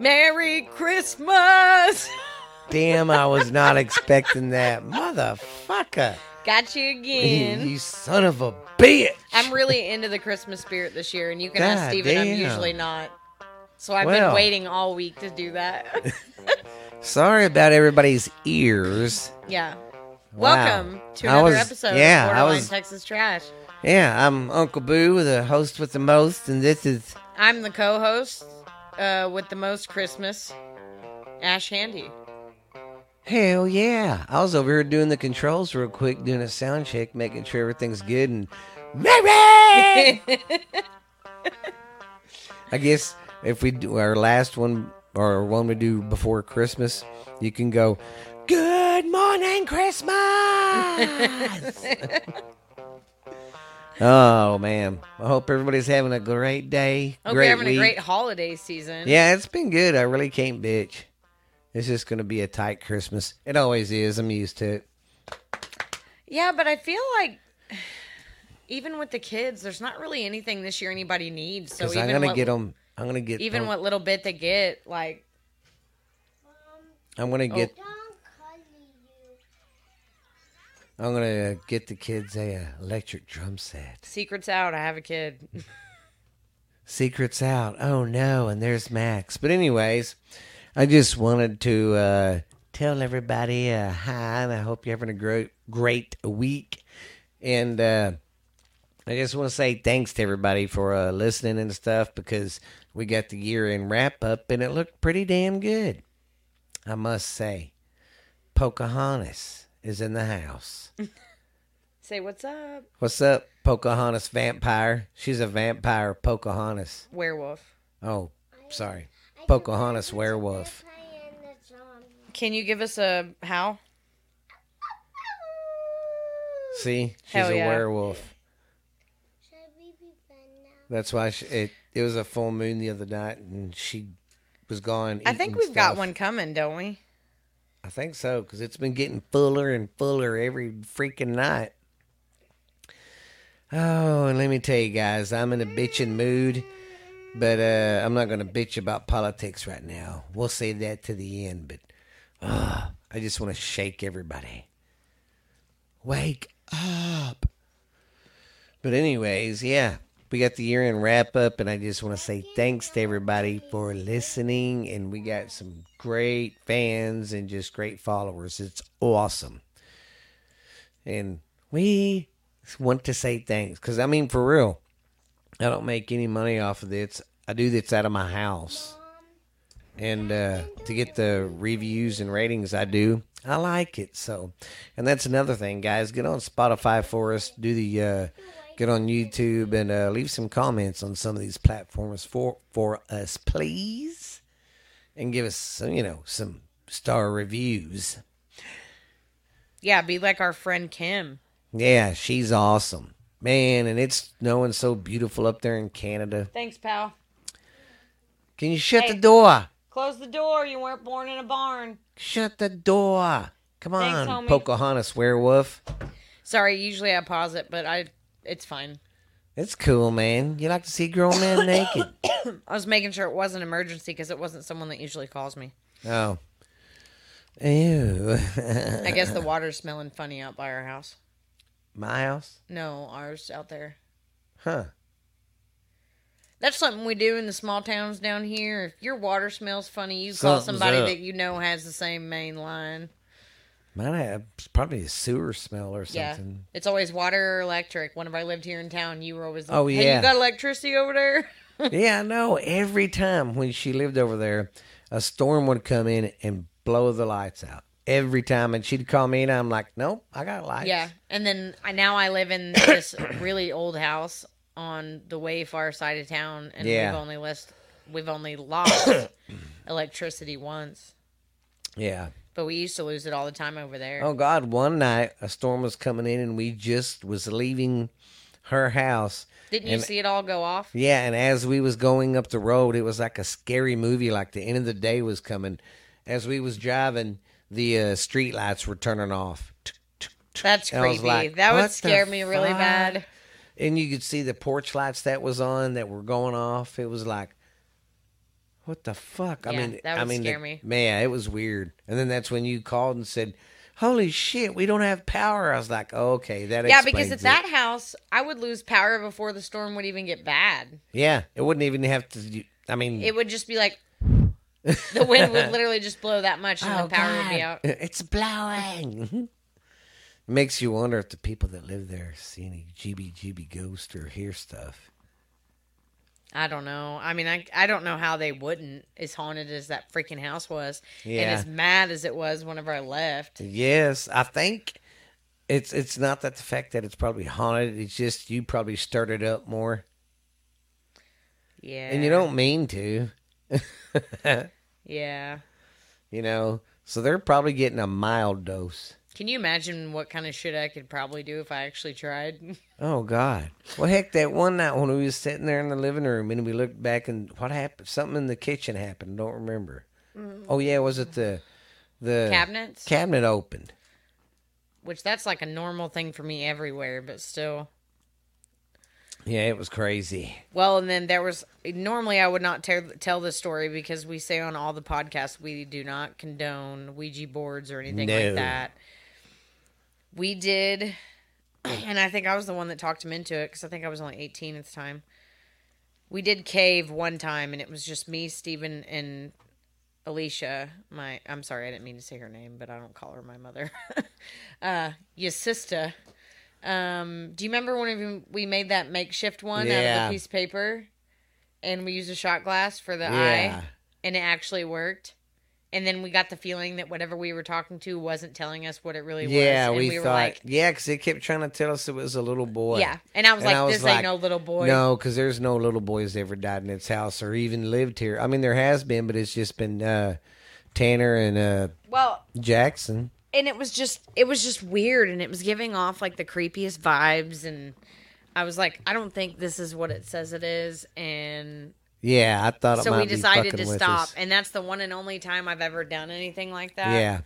Merry Christmas. Damn, I was not expecting that. Motherfucker. Got you again. You son of a bitch. I'm really into the Christmas spirit this year, and you can ask Steven. I'm usually not. So I've been waiting all week to do that. Sorry about everybody's ears. Yeah. Wow. Welcome to another episode of Borderline Texas Trash. Yeah, I'm Uncle Boo, the host with the most, and this is... I'm the co-host with the most Christmas, Ash Handy. Hell yeah. I was over here doing the controls real quick, doing a sound check, making sure everything's good, and... Merry! I guess if we do our last one, or one we do before Christmas, you can go... Good morning, Christmas! Oh, man. I hope everybody's having a great day. Hope you're having a great holiday season. Yeah, it's been good. I really can't bitch. It's just going to be a tight Christmas. It always is. I'm used to it. Yeah, but I feel like even with the kids, there's not really anything this year anybody needs. So even what little bit they get, like... I'm going to get... I'm going to get the kids a electric drum set. Secret's out. I have a kid. Secret's out. Oh, no. And there's Max. But anyways, I just wanted to tell everybody hi, and I hope you're having a great week. And I just want to say thanks to everybody for listening and stuff, because we got the year-end wrap-up, and it looked pretty damn good, I must say. Pocahontas is in the house. Say what's up. What's up, Pocahontas vampire? She's a vampire, Pocahontas. Werewolf. Oh, sorry. Pocahontas werewolf. Can you give us a how? See? She's a werewolf. Should we be fun now? That's why it was a full moon the other night, and she was gone. I think we've got one coming, don't we? I think so, because it's been getting fuller and fuller every freaking night. Oh, and let me tell you guys, I'm in a bitching mood, but I'm not going to bitch about politics right now. We'll save that to the end, but I just want to shake everybody. Wake up. But anyways, yeah, we got the year-end wrap-up, and I just want to say thanks to everybody for listening, and we got some great fans and just great followers. It's awesome. And we want to say thanks, because, I mean, for real, I don't make any money off of this. I do this out of my house. And to get the reviews and ratings I do, I like it. So, and that's another thing, guys. Get on Spotify for us. Do the... Get on YouTube and leave some comments on some of these platforms for us, please. And give us some, some star reviews. Yeah, be like our friend Kim. Yeah, she's awesome. Man, and it's snowing so beautiful up there in Canada. Thanks, pal. Can you shut the door? Close the door. You weren't born in a barn. Shut the door. Come on, homie. Pocahontas werewolf. Sorry, usually I pause it, but it's fine. It's cool, man. You like to see a grown man naked. I was making sure it wasn't an emergency because it wasn't someone that usually calls me. Oh. Ew. I guess the water's smelling funny out by our house. My house? No, ours out there. Huh. That's something we do in the small towns down here. If your water smells funny, you call somebody that you know has the same main line. Mine had probably a sewer smell or something. Yeah. It's always water or electric. Whenever I lived here in town, you were always like, hey, you got electricity over there? Yeah, I know. Every time when she lived over there, a storm would come in and blow the lights out. Every time. And she'd call me, and I'm like, nope, I got lights. Yeah. And then now I live in this really old house on the way far side of town. And we've only lost electricity once. Yeah. But we used to lose it all the time over there. Oh, God. One night, a storm was coming in, and we just was leaving her house. Didn't you see it all go off? Yeah, and as we was going up the road, it was like a scary movie, like the end of the day was coming. As we was driving, the street lights were turning off. That's creepy. That would scare me really bad. And you could see the porch lights that was on that were going off. It was like, what the fuck? Yeah, I mean, that would scare me. Man, it was weird. And then that's when you called and said, holy shit, we don't have power. I was like, oh, okay, that explains it. Yeah, because at that house, I would lose power before the storm would even get bad. Yeah, it wouldn't even have to, I mean. It would just be like, the wind would literally just blow that much and the power would be out. It's blowing. It makes you wonder if the people that live there see any GBGB ghosts or hear stuff. I don't know. I mean, I don't know how they wouldn't, as haunted as that freaking house was. Yeah. And as mad as it was whenever I left. Yes, I think it's not that the fact that it's probably haunted. It's just you probably stirred it up more. Yeah. And you don't mean to. Yeah. You know, so they're probably getting a mild dose. Can you imagine what kind of shit I could probably do if I actually tried? Oh, God. Well, heck, that one night when we was sitting there in the living room and we looked back and what happened? Something in the kitchen happened. I don't remember. Mm-hmm. Oh, yeah. Was it the cabinets? Cabinet opened. Which that's like a normal thing for me everywhere, but still. Yeah, it was crazy. Well, and then there was... Normally, I would not tell this story because we say on all the podcasts we do not condone Ouija boards or anything like that. We did, and I think I was the one that talked him into it because I think I was only 18 at the time. We did cave one time, and it was just me, Steven, and Alicia. I'm sorry, I didn't mean to say her name, but I don't call her my mother. Your sister. Do you remember when we made that makeshift one out of a piece of paper, and we used a shot glass for the eye, and it actually worked? And then we got the feeling that whatever we were talking to wasn't telling us what it really was. Yeah, and we thought, were like, yeah, because they kept trying to tell us it was a little boy. Yeah, and I was like, ain't no little boy. No, because there's no little boys ever died in this house or even lived here. I mean, there has been, but it's just been Tanner and Jackson. And it was just weird, and it was giving off like the creepiest vibes. And I was like, I don't think this is what it says it is, and. Yeah, I thought it might be fucking with us. So we decided to stop, and that's the one and only time I've ever done anything like that. Yeah.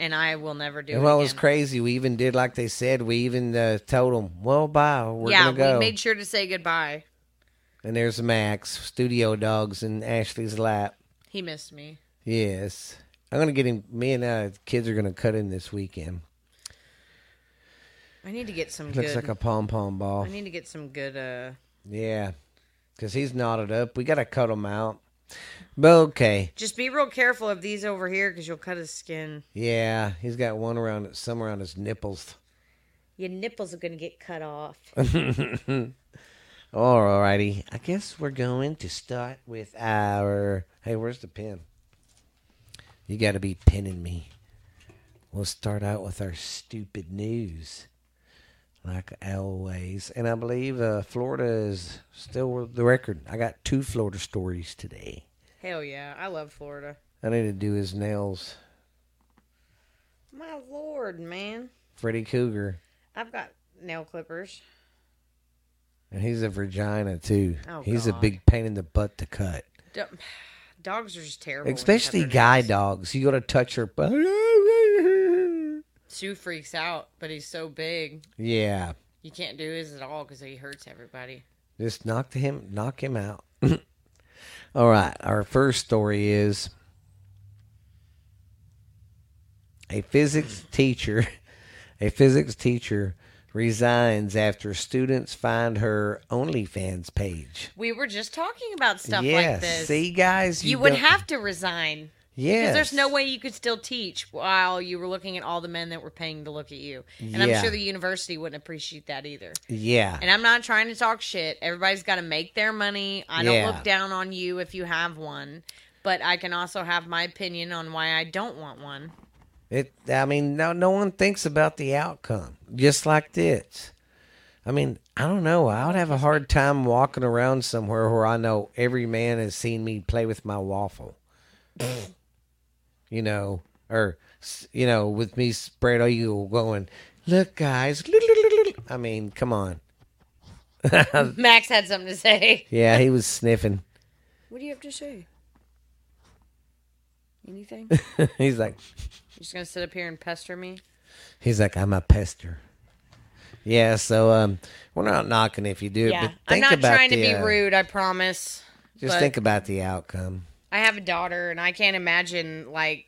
And I will never do it again. Well, it was crazy. We even did, like they said, we even told them, well, bye, we're going to go. Yeah, we made sure to say goodbye. And there's Max, studio dogs in Ashley's lap. He missed me. Yes. I'm going to get him. Me and the kids are going to cut in this weekend. I need to get some good. Looks like a pom-pom ball. I need to get some good. Yeah. Because he's knotted up. We got to cut him out. But okay. Just be real careful of these over here because you'll cut his skin. Yeah. He's got one around some around his nipples. Your nipples are going to get cut off. All righty. I guess we're going to start with our... Hey, where's the pen? You got to be pinning me. We'll start out with our stupid news. Like always. And I believe Florida is still the record. I got 2 Florida stories today. Hell yeah. I love Florida. I need to do his nails. My lord, man. Freddy Cougar. I've got nail clippers. And he's a vagina, too. Oh, he's God. A big pain in the butt to cut. Dogs are just terrible. Especially guy dogs. You got to touch her butt. Sue freaks out, but he's so big. Yeah. You can't do his at all because he hurts everybody. Just knock him out. All right. Our first story is a physics teacher resigns after students find her OnlyFans page. We were just talking about stuff like this. See, guys, you would have to resign. Yeah, because there's no way you could still teach while you were looking at all the men that were paying to look at you. And I'm sure the university wouldn't appreciate that either. Yeah. And I'm not trying to talk shit. Everybody's got to make their money. I don't look down on you if you have one. But I can also have my opinion on why I don't want one. No one thinks about the outcome. Just like this. I mean, I don't know. I would have a hard time walking around somewhere where I know every man has seen me play with my waffle. You know, or, you know, with me spread eagle going, look, guys. I mean, come on. Max had something to say. Yeah, he was sniffing. What do you have to say? Anything? He's like. You're just going to sit up here and pester me? He's like, I'm a pester. Yeah, so we're not knocking if you do it. But think I'm not trying to be rude, I promise. Just think about the outcome. I have a daughter, and I can't imagine, like...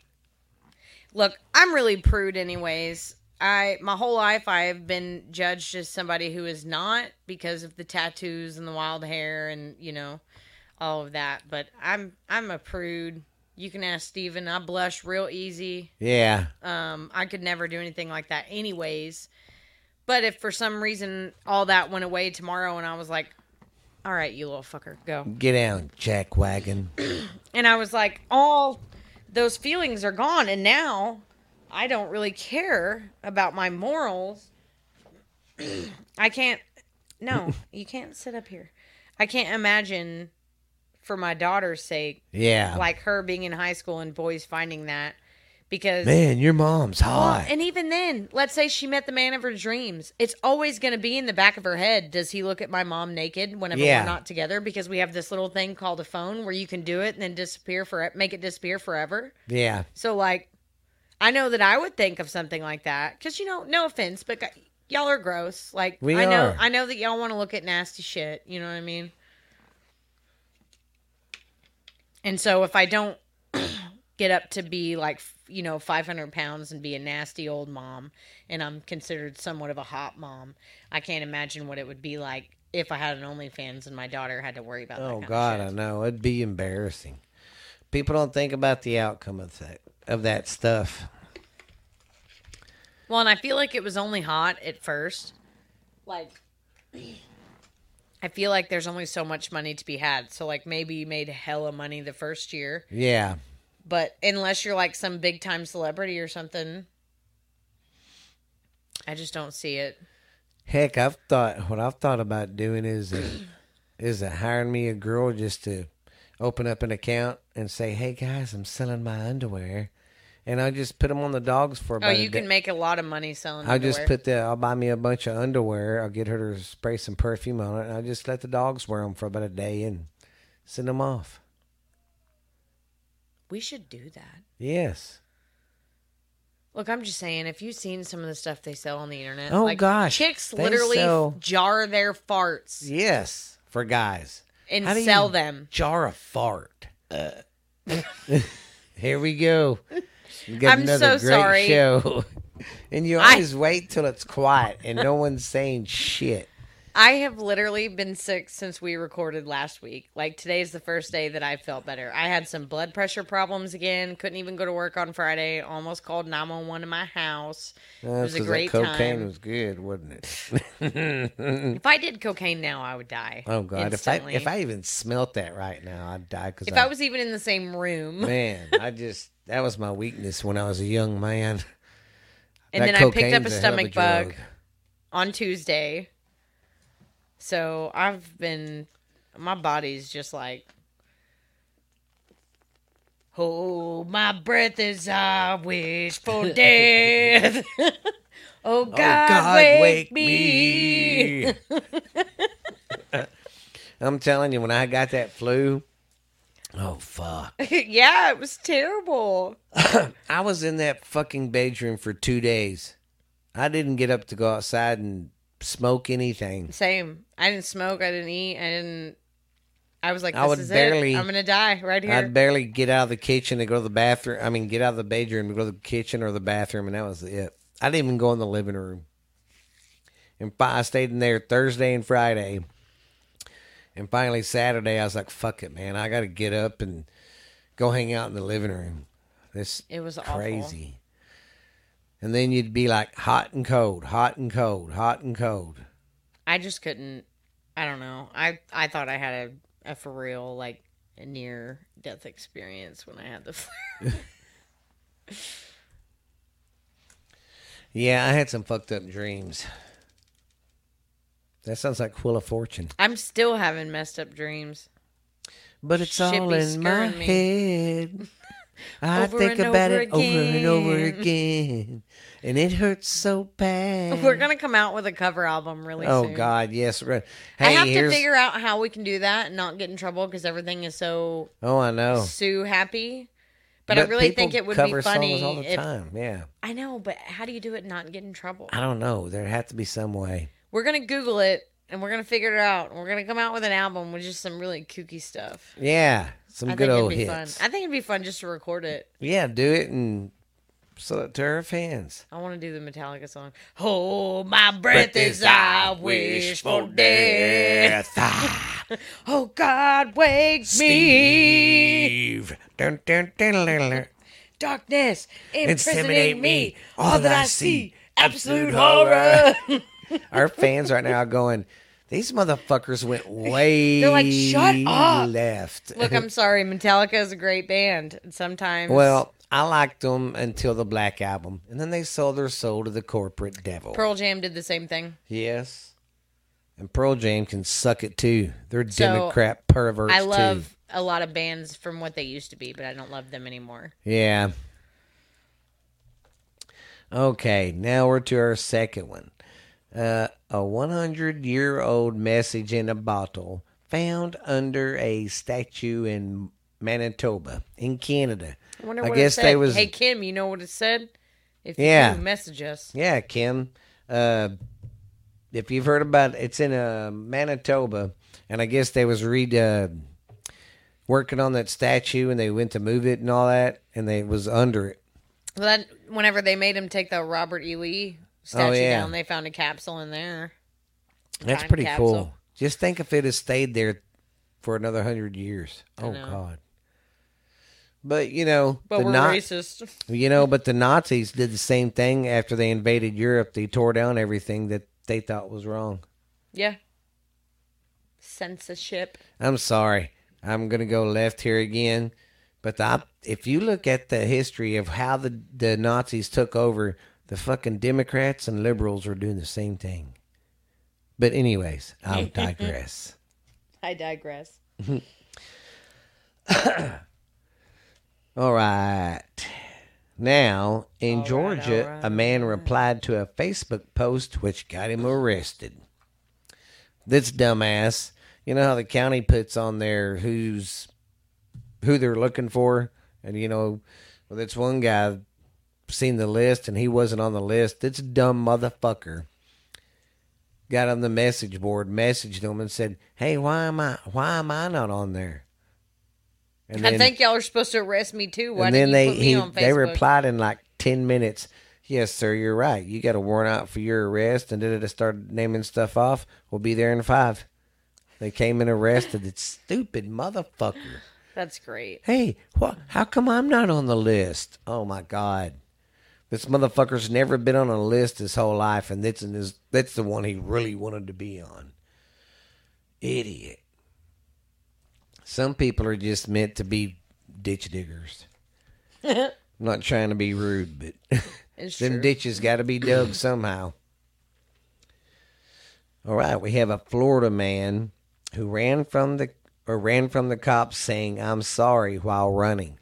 Look, I'm really prude anyways. My whole life, I've been judged as somebody who is not because of the tattoos and the wild hair and, you know, all of that. But I'm a prude. You can ask Steven. I blush real easy. Yeah. I could never do anything like that anyways. But if for some reason all that went away tomorrow and I was like, all right, you little fucker, go. Get down, jack wagon. And I was like, all those feelings are gone. And now I don't really care about my morals. I can't. No, you can't sit up here. I can't imagine... For my daughter's sake, yeah, like her being in high school and boys finding that, because man, your mom's hot. And even then, let's say she met the man of her dreams, it's always going to be in the back of her head. Does he look at my mom naked whenever we're not together? Because we have this little thing called a phone where you can do it and then make it disappear forever. Yeah. So like, I know that I would think of something like that because, you know, no offense, but y'all are gross. Like I know that y'all want to look at nasty shit. You know what I mean? And so if I don't get up to be like, you know, 500 pounds and be a nasty old mom, and I'm considered somewhat of a hot mom, I can't imagine what it would be like if I had an OnlyFans and my daughter had to worry about that. Oh, God, I know. It'd be embarrassing. People don't think about the outcome of that stuff. Well, and I feel like it was only hot at first. Like... I feel like there's only so much money to be had. So, like, maybe you made hella money the first year. Yeah. But unless you're, like, some big-time celebrity or something, I just don't see it. Heck, I've thought about doing is hiring me a girl just to open up an account and say, hey, guys, I'm selling my underwear. And I'll just put them on the dogs for about a day. Oh, you can make a lot of money selling underwear. I'll buy me a bunch of underwear. I'll get her to spray some perfume on it. And I'll just let the dogs wear them for about a day and send them off. We should do that. Yes. Look, I'm just saying, if you've seen some of the stuff they sell on the internet. Oh, like, gosh. Chicks literally jar their farts. Yes, for guys. And how do sell you them. Jar a fart. Here we go. I'm so sorry. Show. And you always wait till it's quiet and no one's saying shit. I have literally been sick since we recorded last week. Like, today's the first day that I felt better. I had some blood pressure problems again. Couldn't even go to work on Friday. Almost called 911 in my house. It was a great time. Cocaine was good, wasn't it? If I did cocaine now, I would die. Oh, God. Instantly. If I even smelt that right now, I'd die. Cause if I was even in the same room. Man, that was my weakness when I was a young man. And then I picked up a stomach bug on Tuesday. So my body's just like, oh, my breath as I wish for death. Oh, God, wake me. I'm telling you, when I got that flu... Oh, fuck. Yeah, it was terrible. I was in that fucking bedroom for 2 days. I didn't get up to go outside and smoke anything. Same. I didn't smoke. I didn't eat. I was like, this is it. I'm going to die right here. I'd barely get out of the kitchen to go to the bathroom. I mean, get out of the bedroom to go to the kitchen or the bathroom, and that was it. I didn't even go in the living room. And I stayed in there Thursday and Friday. And finally, Saturday, I was like, fuck it, man. I got to get up and go hang out in the living room. It was crazy. Awful. And then you'd be like hot and cold, hot and cold, hot and cold. I just couldn't. I don't know. I thought I had a for real, like, a near-death experience when I had the flu. Yeah, I had some fucked up dreams. That sounds like Wheel of Fortune. I'm still having messed up dreams. But it's Shit all in my head. I think about it over and over again. And it hurts so bad. We're going to come out with a cover album really soon. Oh, God, yes. Hey, I have to figure out how we can do that and not get in trouble because everything is so... Oh, I know. ...so happy. But I really think it would be funny all the time. Yeah. I know, but how do you do it and not get in trouble? I don't know. There would have to be some way. We're going to Google it And we're going to figure it out. We're going to come out with an album with just some really kooky stuff. Yeah. Some good old hits. Fun. I think it'd be fun just to record it. Yeah, do it and sell it to our fans. I want to do the Metallica song. Hold my breath as I wish for death. Oh, God, wake Steve. Me. Dun, dun, dun, dun, dun, dun. Darkness, impersonate me. All that I see, absolute horror. Our fans right now are going, these motherfuckers went way they're like, shut up. Left. Look, I'm sorry. Metallica is a great band. And sometimes. Well, I liked them until the Black Album. And then they sold their soul to the corporate devil. Pearl Jam did the same thing. Yes. And Pearl Jam can suck it too. They're Democrat perverts I love too. A lot of bands from what they used to be, but I don't love them anymore. Yeah. Okay. Now we're to our second one. A 100-year-old message in a bottle found under a statue in Manitoba, in Canada. I wonder what it said. They was, hey, Kim, you know what it said? If you do, message us. Yeah, Kim. If you've heard about it, it's in Manitoba, and I guess they was working on that statue, and they went to move it and all that, and it was under it. Well, that, whenever they made him take the Robert E. Lee statue down, they found a capsule in there. That's pretty cool. Just think if it had stayed there for another 100 years. Oh God! But we're racist. But the Nazis did the same thing after they invaded Europe. They tore down everything that they thought was wrong. Yeah. Censorship. I'm sorry. I'm gonna go left here again, but if you look at the history of how the Nazis took over. The fucking Democrats and liberals are doing the same thing. But anyways, I'll digress. I digress. All right. Now, in Georgia, a man replied to a Facebook post which got him arrested. This dumbass, you know how the county puts on there who they're looking for? And, this one guy seen the list and he wasn't on the list. This dumb motherfucker got on the message board, messaged him and said, hey, why am I not on there? And I think y'all are supposed to arrest me too. Why didn't you put me on Facebook? They replied in like 10 minutes, yes sir, you're right, you got a warrant out for your arrest, and then it started naming stuff off. We'll be there in 5. They came and arrested that stupid motherfucker. That's great. Hey, how come I'm not on the list? Oh my God. This motherfucker's never been on a list his whole life, and that's the one he really wanted to be on. Idiot. Some people are just meant to be ditch diggers. I'm not trying to be rude, but them ditches got to be dug somehow. All right, we have a Florida man who ran from the cops saying, I'm sorry, while running.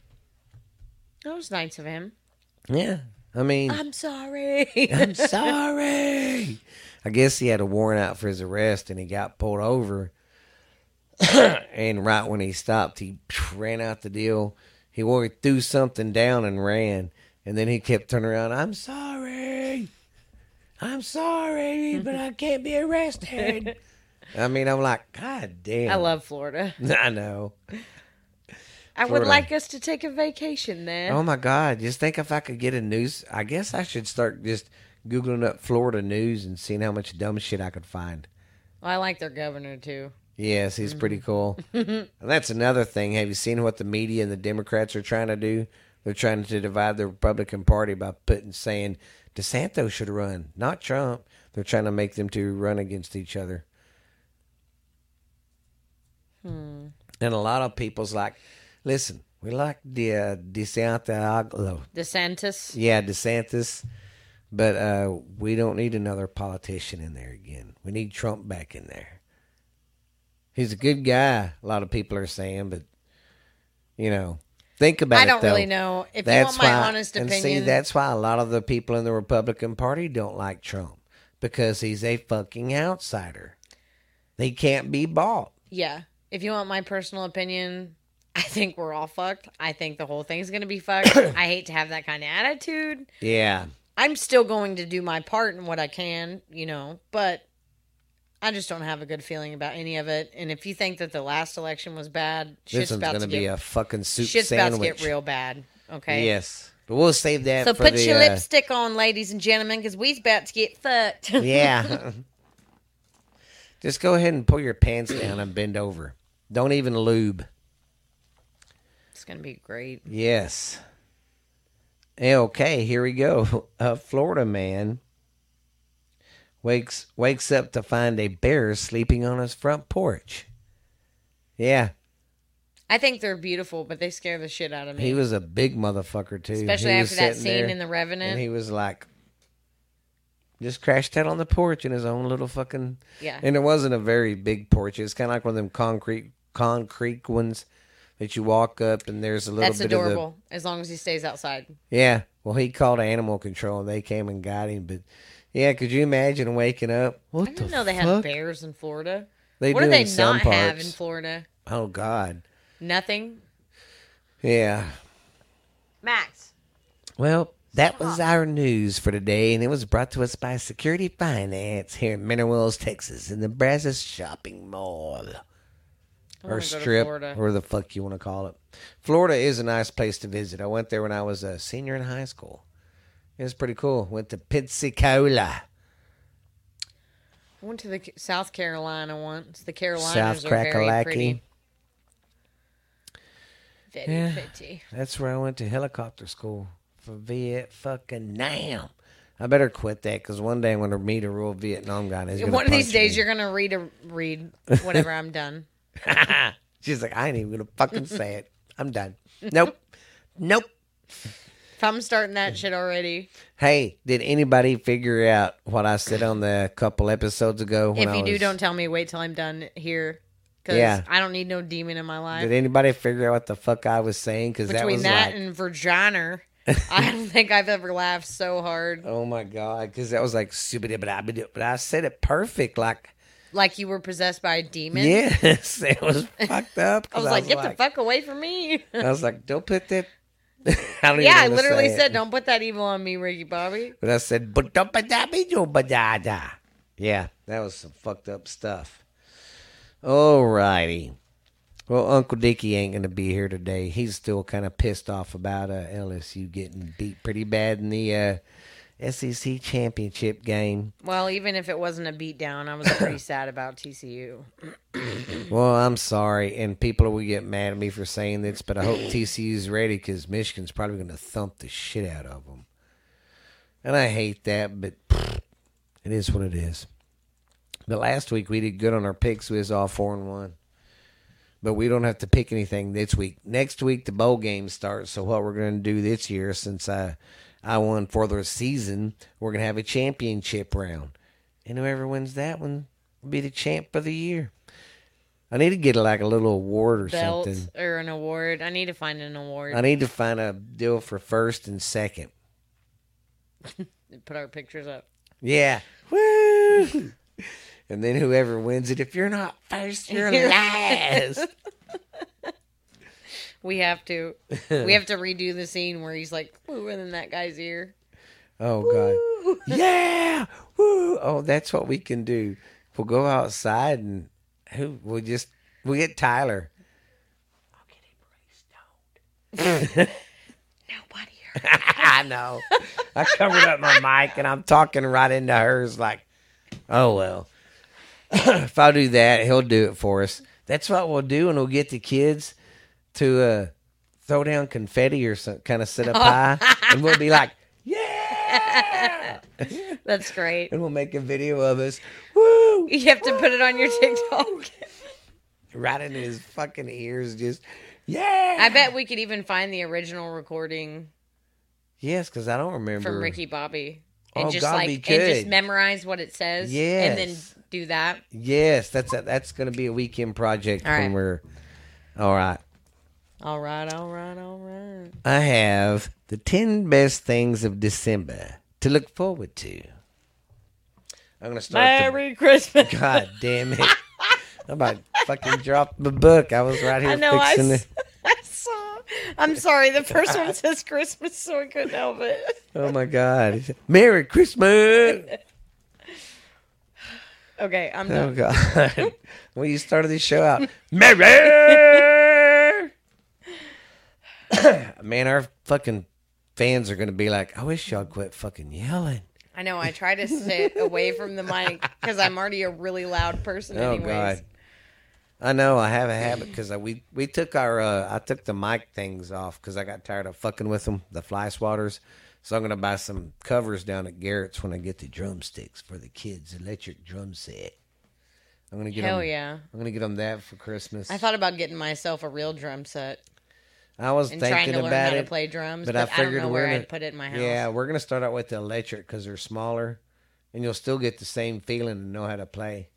That was nice of him. Yeah. I mean, I'm sorry. I'm sorry. I guess he had a warrant out for his arrest and he got pulled over. And right when he stopped, he ran out the deal. He threw something down and ran. And then he kept turning around. I'm sorry. I'm sorry, but I can't be arrested. I mean, I'm like, God damn. I love Florida. I know. I would like us to take a vacation then. Oh, my God. Just think if I could get a news. I guess I should start just Googling up Florida news and seeing how much dumb shit I could find. Well, I like their governor, too. Yes, he's pretty cool. And that's another thing. Have you seen what the media and the Democrats are trying to do? They're trying to divide the Republican Party by saying DeSantis should run, not Trump. They're trying to make them two run against each other. And a lot of people's like, listen, we like the DeSantis. Yeah, DeSantis. But we don't need another politician in there again. We need Trump back in there. He's a good guy, a lot of people are saying. But, think about it, I don't really know. If you want my honest opinion. And see, that's why a lot of the people in the Republican Party don't like Trump. Because he's a fucking outsider. They can't be bought. Yeah. If you want my personal opinion, I think we're all fucked. I think the whole thing's going to be fucked. I hate to have that kind of attitude. Yeah. I'm still going to do my part in what I can, but I just don't have a good feeling about any of it. And if you think that the last election was bad, shit's about to get... This one's going to be a fucking soup shit's sandwich. Shit's about to get real bad, okay? Yes. But we'll save that so for the... So put your lipstick on, ladies and gentlemen, because we's about to get fucked. Yeah. Just go ahead and pull your pants down and bend over. Don't even lube. It's going to be great. Yes. Okay, here we go. A Florida man... Wakes up to find a bear sleeping on his front porch. Yeah. I think they're beautiful, but they scare the shit out of me. He was a big motherfucker, too. Especially after that scene in The Revenant. And he was like, just crashed out on the porch in his own little fucking... Yeah. And it wasn't a very big porch. It's kind of like one of them concrete ones that you walk up and there's a little bit of... That's adorable, as long as he stays outside. Yeah. Well, he called animal control and they came and got him, but... Yeah, could you imagine waking up? What the fuck? I didn't know they had bears in Florida. What do they not have in Florida? Oh, God. Nothing? Yeah. Max. Well, that was our news for today, and it was brought to us by Security Finance here in Mineral Wells, Texas, in the Brazos Shopping Mall. Or strip, or the fuck you want to call it. Florida is a nice place to visit. I went there when I was a senior in high school. It was pretty cool. Went to Pensacola. I went to the South Carolina once. The Carolinas are very pretty. Very pretty. That's where I went to helicopter school for Viet fucking Nam. I better quit that because one day I'm going to meet a real Vietnam guy. One of these days you're going to read whenever I'm done. She's like, I ain't even going to fucking say it. I'm done. Nope. If I'm starting that shit already. Hey, did anybody figure out what I said on the couple episodes ago? If you do, don't tell me. Wait till I'm done here. Because I don't need no demon in my life. Did anybody figure out what the fuck I was saying? Because that was like... Between that and Virginer, I don't think I've ever laughed so hard. Oh, my God. Because that was like... But I said it perfect. Like you were possessed by a demon? Yes. It was fucked up. I was like, get the fuck away from me. I was like, don't put that... I literally said, "Don't put that evil on me, Ricky Bobby." But I said, "Yeah, that was some fucked up stuff." All righty. Well, Uncle Dickie ain't gonna be here today. He's still kind of pissed off about LSU getting beat pretty bad in the SEC championship game. Well, even if it wasn't a beatdown, I was pretty sad about TCU. Well, I'm sorry, and people will get mad at me for saying this, but I hope TCU's ready because Michigan's probably going to thump the shit out of them. And I hate that, but it is what it is. But last week we did good on our picks. We was all 4-1. But we don't have to pick anything this week. Next week the bowl game starts, so what we're going to do this year, since I won for the season, we're going to have a championship round. And whoever wins that one will be the champ for the year. I need to get like a little award or belt something. Or an award. I need to find an award. I need to find a deal for first and second. Put our pictures up. Yeah. Woo! And then whoever wins it, if you're not first, you're last. We have to redo the scene where he's like, woo, and then that guy's ear. Oh, woo. God. Yeah. Woo. Oh, that's what we can do. We'll go outside and we'll get Tyler. I'll get him stoned. Nobody heard me. I know. I covered up my mic and I'm talking right into hers like, oh, well. If I do that, he'll do it for us. That's what we'll do, and we'll get the kids to throw down confetti or some kind of set up high, and we'll be like, yeah! That's great. And we'll make a video of us. Woo! You have to put it on your TikTok. Right in his fucking ears, just, yeah! I bet we could even find the original recording. Yes, because I don't remember. From Ricky Bobby. And just memorize what it says. Yes. And then do that. Yes, that's going to be a weekend project. All right. All right. I have the 10 best things of December to look forward to. I'm going to start. Merry Christmas. God damn it. I'm about to fucking drop the book. I was right here fixing it. I saw. I'm sorry. The first one says Christmas, so I couldn't help it. Oh, my God. Merry Christmas. Okay, I'm done. Oh, God. When you started this show out. Mary! Man, our fucking fans are going to be like, I wish y'all quit fucking yelling. I know. I try to sit away from the mic because I'm already a really loud person anyways. Oh, God. I know. I have a habit because we took our, I took the mic things off because I got tired of fucking with them, the fly swatters. So I'm going to buy some covers down at Garrett's when I get the drumsticks for the kids, electric drum set. I'm going to get Hell them, yeah. I'm going to get them that for Christmas. I thought about getting myself a real drum set. I was thinking about it. And trying to learn how to play drums, but I figured I don't know where I'd put it in my house. Yeah, we're going to start out with the electric because they're smaller, and you'll still get the same feeling and know how to play.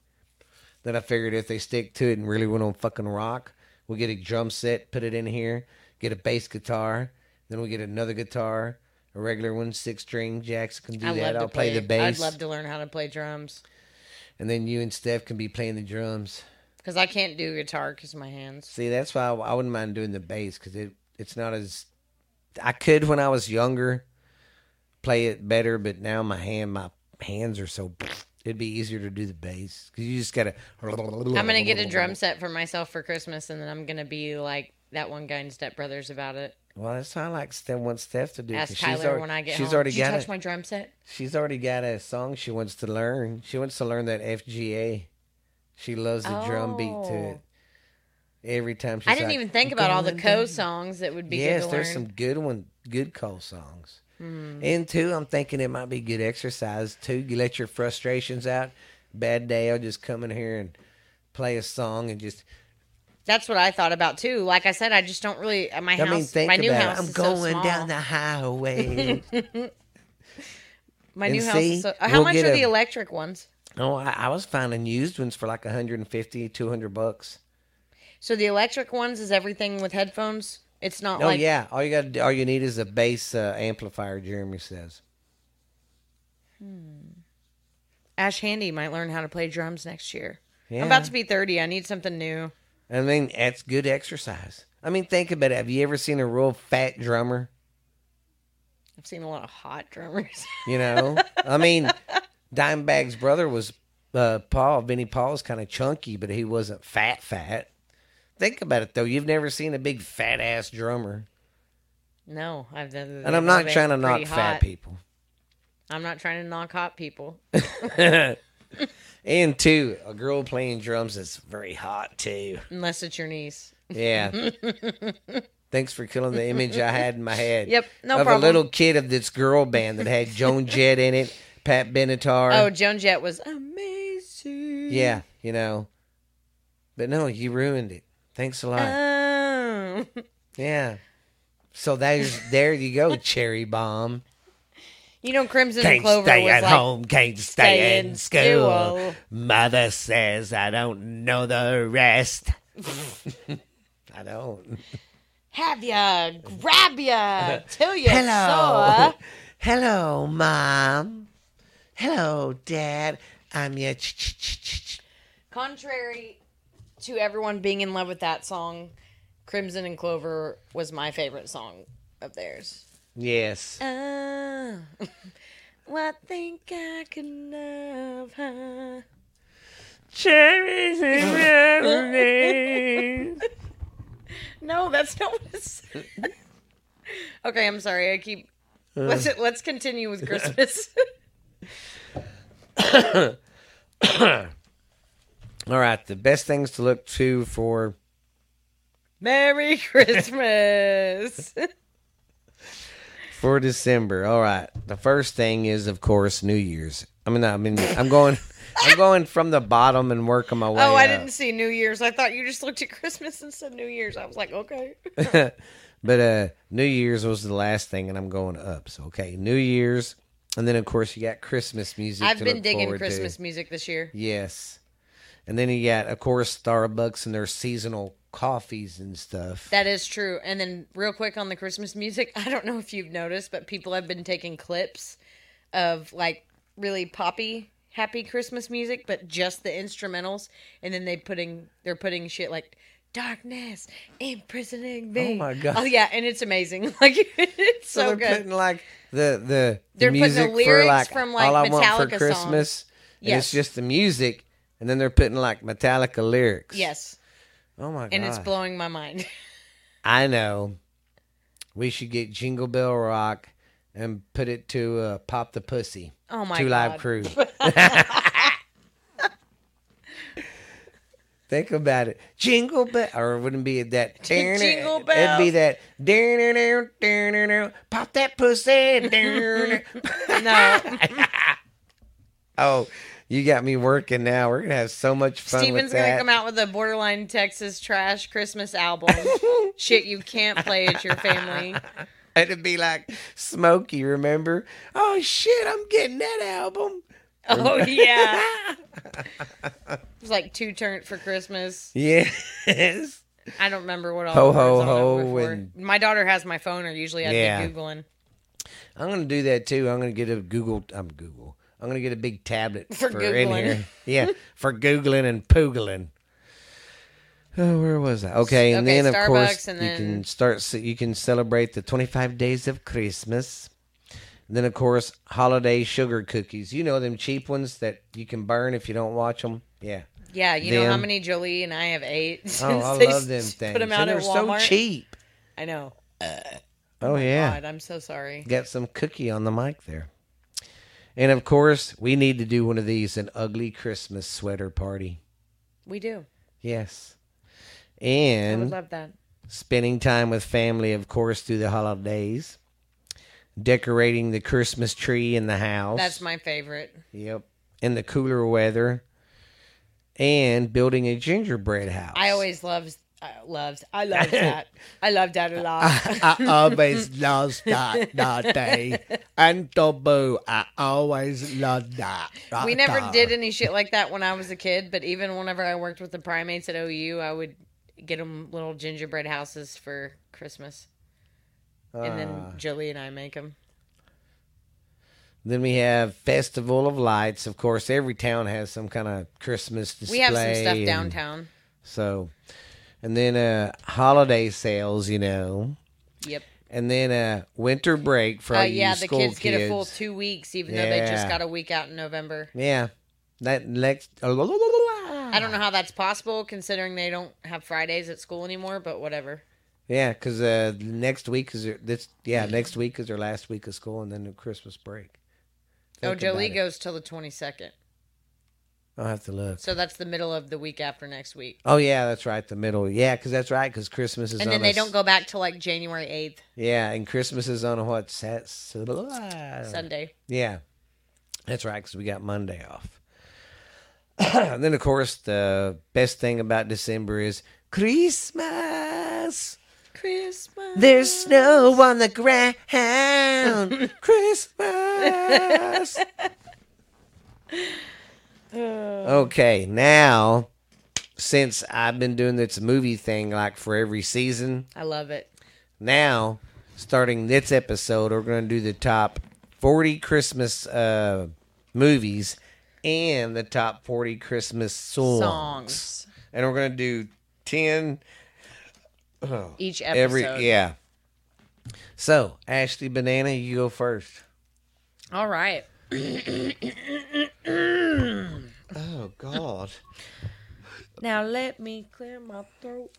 Then I figured if they stick to it and really went on fucking rock, we'll get a drum set, put it in here, get a bass guitar, then we'll get another guitar, a regular one, 6-string. Jackson can do that. I'll play the bass. I'd love to learn how to play drums. And then you and Steph can be playing the drums. Because I can't do guitar because my hands. See, that's why I wouldn't mind doing the bass because it's not as... I could, when I was younger, play it better, but now my hands are so... It'd be easier to do the bass because you just got to... I'm going to get a drum set for myself for Christmas, and then I'm going to be like that one guy in Step Brothers about it. Well, that's how I like want Steph to do. Ask Tyler when I get home. Did you touch my drum set? She's already got a song she wants to learn. She wants to learn that FGA. She loves the drum beat to it. Every time she's I didn't even think about all the co-songs that would be good to learn. Yes, there's some good co-songs. And two, I'm thinking it might be good exercise. Two, you let your frustrations out. Bad day, I'll just come in here and play a song and just... That's what I thought about, too. Like I said, I just don't really... My new house is so small. I'm going down the highway. How much are the electric ones? Oh, I was finding used ones for like $150, $200. So the electric ones is everything with headphones? It's not like... Oh, yeah. All you need is a bass amplifier, Jeremy says. Ash Handy might learn how to play drums next year. Yeah. I'm about to be 30. I need something new. I mean, that's good exercise. I mean, think about it. Have you ever seen a real fat drummer? I've seen a lot of hot drummers. You know? I mean... Dimebag's brother was Paul. Vinnie Paul's kind of chunky, but he wasn't fat. Think about it, though. You've never seen a big fat-ass drummer. No, I've never. And I'm not trying to knock fat people. I'm not trying to knock hot people. And, two, a girl playing drums is very hot, too. Unless it's your niece. Yeah. Thanks for killing the image I had in my head. Yep, no problem. Of a little kid of this girl band that had Joan Jett in it. Pat Benatar. Oh, Joan Jett was amazing. Yeah, you know. But no, you ruined it. Thanks a lot. Oh. Yeah. So there you go, cherry bomb. You know, Crimson can't Clover stay was at like, home, can't stay in school. Mother says I don't know the rest. I don't. Have ya, grab ya, till you saw. Hello, Mom. Hello, Dad. I'm your... Contrary to everyone being in love with that song, Crimson and Clover was my favorite song of theirs. Yes. Oh, I think I can love her. Cherries and lemons. No, that's not what it said. Okay, I'm sorry. I keep... Let's continue with Christmas. All right, the best things to look to for Merry Christmas for December. All right, the first thing is, of course, New Year's. I'm going from the bottom and working my way. Oh, I didn't see New Year's. I thought you just looked at Christmas and said New Year's. I was like, okay. But New Year's was the last thing, and I'm going up. So, okay, New Year's. And then, of course, you got Christmas music. I've been digging Christmas music this year. Yes. And then you got, of course, Starbucks and their seasonal coffees and stuff. That is true. And then real quick on the Christmas music, I don't know if you've noticed, but people have been taking clips of, like, really poppy, happy Christmas music, but just the instrumentals. And then they're putting shit like... Darkness imprisoning me. Oh my God! Oh yeah, and it's amazing. Like it's so they're good. They're putting like the music putting the lyrics for, like, from like Metallica songs. All I Want for Christmas. Yes. And it's just the music, And then they're putting like Metallica lyrics. Yes. Oh my God. And it's blowing my mind. I know. We should get Jingle Bell Rock and put it to Pop the Pussy. Oh my God. Two Live Crew. Think about it. Jingle Bell. Or it wouldn't be that. Jingle Bell. It'd be that. Pop that pussy. No. Oh, you got me working now. We're going to have so much fun with that. Steven's going to come out with a Borderline Texas Trash Christmas album. Shit you can't play at your family. It'd be like Smokey, remember? Oh, shit, I'm getting that album. Oh, yeah. It was like Two Turnt for Christmas. Yes. I don't remember what all the words ho, and my daughter has my phone, or usually I'd be Googling. I'm going to do that, too. I'm going to get a Google. I'm going to get a big tablet for Googling. In here. Yeah, for Googling and poogling. Oh, where was I? Okay, and then, Starbucks, of course, you can celebrate the 25 days of Christmas. And then, of course, holiday sugar cookies. You know them cheap ones that you can burn if you don't watch them? Yeah. Yeah, you know how many Jolie and I have ate since I love them things. Put them out at Walmart. They're so cheap. I know. Oh, yeah. God, I'm so sorry. Got some cookie on the mic there. And, of course, we need to do one of these, an ugly Christmas sweater party. We do. Yes. And I would love that. Spending time with family, of course, through the holidays. Decorating the Christmas tree in the house. That's my favorite. Yep. In the cooler weather. And building a gingerbread house. I always loved that. I loved that a lot. I always loved that day. And taboo. I always loved that. We never did any shit like that when I was a kid, but even whenever I worked with the primates at OU, I would get them little gingerbread houses for Christmas. And then Jolie and I make them. Then we have Festival of Lights. Of course, every town has some kind of Christmas display. We have some stuff downtown. So... And then holiday sales, you know. Yep. And then winter break for the kids get a full 2 weeks, even though they just got a week out in November. Yeah. I don't know how that's possible, considering they don't have Fridays at school anymore, but whatever. Yeah, because next week is their last week of school, and then the Christmas break. Jolie goes till the 22nd. I'll have to look. So that's the middle of the week after next week. Oh, yeah, that's right. The middle. Yeah, because that's right, because Christmas is on. And then they don't go back till like January 8th. Yeah, and Christmas is on Sunday. Yeah, that's right, because we got Monday off. And then, of course, the best thing about December is Christmas. Christmas. There's snow on the ground. Christmas. Okay, now, since I've been doing this movie thing like for every season. I love it. Now, starting this episode, we're going to do the top 40 Christmas movies and the top 40 Christmas songs. And we're going to do 10 each episode. So, Ashley Banana, you go first. All right. Oh, God. Now let me clear my throat.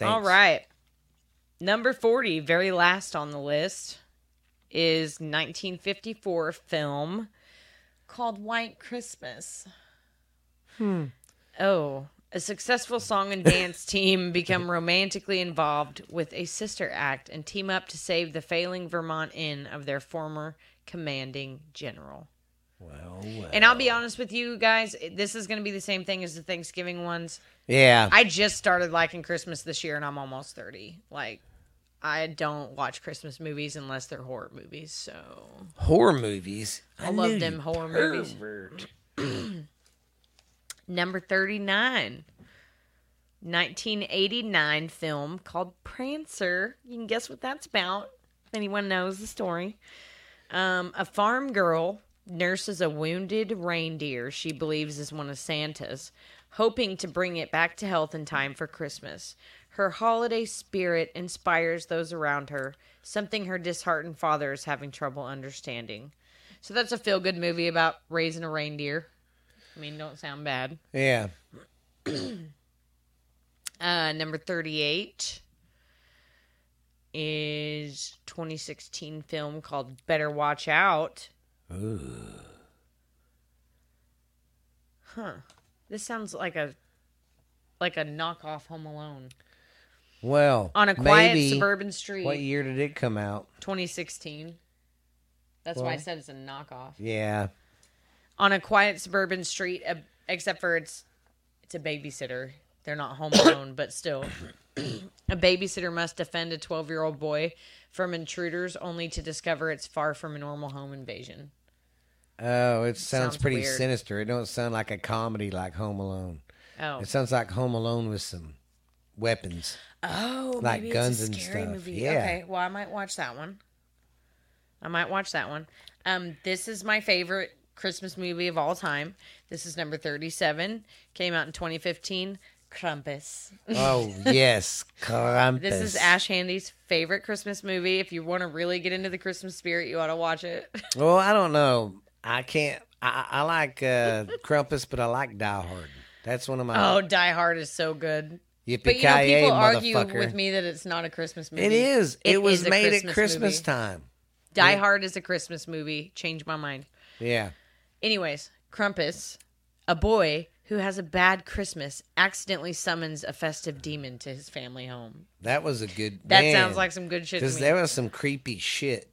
All right. Number 40, very last on the list, is 1954 film called White Christmas. Oh. A successful song and dance team become romantically involved with a sister act and team up to save the failing Vermont Inn of their former commanding general. Well. And I'll be honest with you guys, this is going to be the same thing as the Thanksgiving ones. Yeah. I just started liking Christmas this year, and I'm almost 30. Like, I don't watch Christmas movies unless they're horror movies, so... Horror movies? I love them horror movies. Number 39, 1989 film called Prancer. You can guess what that's about. Anyone knows the story. A farm girl nurses a wounded reindeer she believes is one of Santa's, hoping to bring it back to health in time for Christmas. Her holiday spirit inspires those around her, something her disheartened father is having trouble understanding. So that's a feel-good movie about raising a reindeer. I mean, don't sound bad. Yeah. Number 38 is 2016 film called Better Watch Out. Ooh. Huh. This sounds like a knockoff Home Alone. Well, on a quiet suburban street. What year did it come out? 2016. That's why I said it's a knockoff. Yeah. On a quiet suburban street, except for it's a babysitter. They're not home alone, but still. A babysitter must defend a 12-year-old boy from intruders only to discover it's far from a normal home invasion. Oh, it sounds pretty weird. Sinister. It don't sound like a comedy like Home Alone. Oh. It sounds like Home Alone with some weapons. Oh, like maybe guns it's a scary and stuff. Movie. Yeah. Okay, well, I might watch that one. This is my favorite Christmas movie of all time. This is number 37. Came out in 2015. Krampus. Oh, yes. Krampus. This is Ash Handy's favorite Christmas movie. If you want to really get into the Christmas spirit, you ought to watch it. Well, I don't know. I can't. I like Krampus, but I like Die Hard. That's one of my... Oh, Die Hard is so good. Yippee-ki-yay, but, you know, people argue with me that it's not a Christmas movie. It is. It was made at Christmas time. Die Hard is a Christmas movie. Changed my mind. Yeah. Anyways, Krampus, a boy who has a bad Christmas, accidentally summons a festive demon to his family home. That was a good... That sounds like some good shit to me. There was some creepy shit.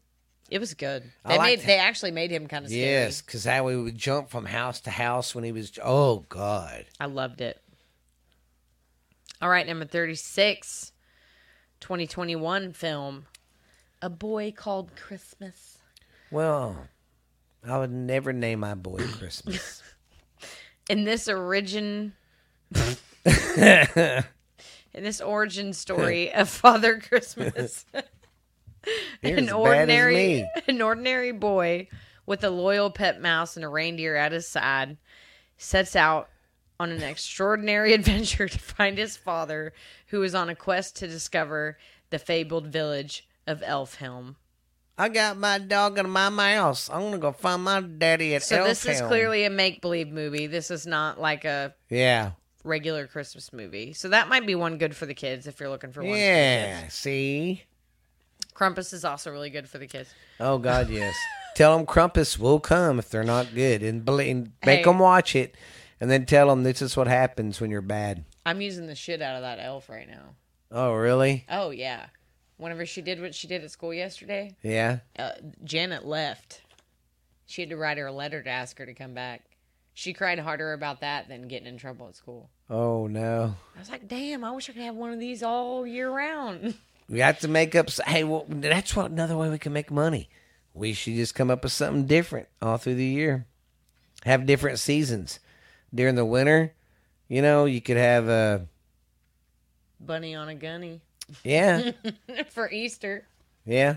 It was good. They actually made him kind of scary. Yes, because how he would jump from house to house when he was... Oh, God. I loved it. All right, number 36, 2021 film, A Boy Called Christmas. Well, I would never name my boy Christmas. In this origin story of Father Christmas, an ordinary boy with a loyal pet mouse and a reindeer at his side sets out on an extraordinary adventure to find his father, who is on a quest to discover the fabled village of Elfhelm. I got my dog and my mouse. I'm going to go find my daddy at Elfhelm. So this is clearly a make-believe movie. This is not like a regular Christmas movie. So that might be one good for the kids if you're looking for one. Yeah, see? Krampus is also really good for the kids. Oh, God, yes. Tell them Krampus will come if they're not good. And make them watch it. And then tell them this is what happens when you're bad. I'm using the shit out of that elf right now. Oh, really? Oh, yeah. Whenever she did what she did at school yesterday. Yeah. Janet left. She had to write her a letter to ask her to come back. She cried harder about that than getting in trouble at school. Oh, no. I was like, damn, I wish I could have one of these all year round. We have to make up... Hey, well, that's another way we can make money. We should just come up with something different all through the year. Have different seasons. During the winter, you know, you could have a... Bunny on a gunny. Yeah. For Easter. Yeah.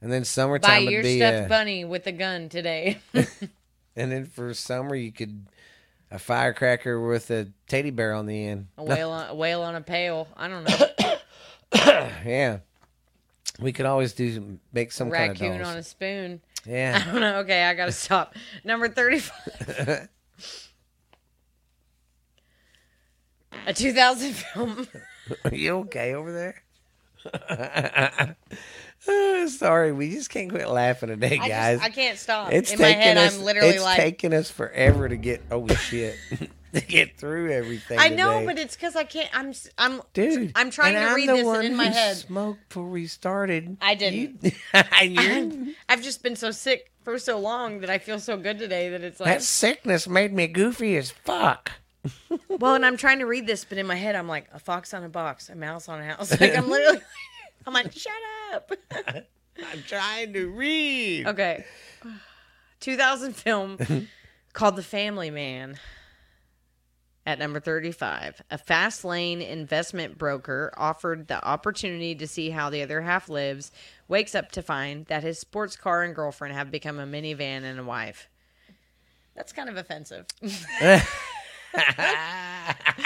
And then summertime would be... Buy your stuffed bunny with a gun today. And then for summer, you could... A firecracker with a teddy bear on the end. A whale on a pail. I don't know. Yeah. We could always make some kind of dolls. Raccoon on a spoon. Yeah. I don't know. Okay, I got to stop. Number 35. A 2000 film... Are you okay over there? Sorry, we just can't quit laughing today, guys. I can't stop. It's in my head, I'm literally like... It's taking us forever to get... Oh, shit. To get through everything I know, today. But it's because I can't... I'm trying to read this in my head. Smoked before we started. I didn't. I've just been so sick for so long that I feel so good today that it's like... That sickness made me goofy as fuck. Well, and I'm trying to read this, but in my head, I'm like, a fox on a box, a mouse on a house. Like, I'm like, shut up. I'm trying to read. Okay. 2000 film called The Family Man. At number 35, a fast lane investment broker offered the opportunity to see how the other half lives, wakes up to find that his sports car and girlfriend have become a minivan and a wife. That's kind of offensive.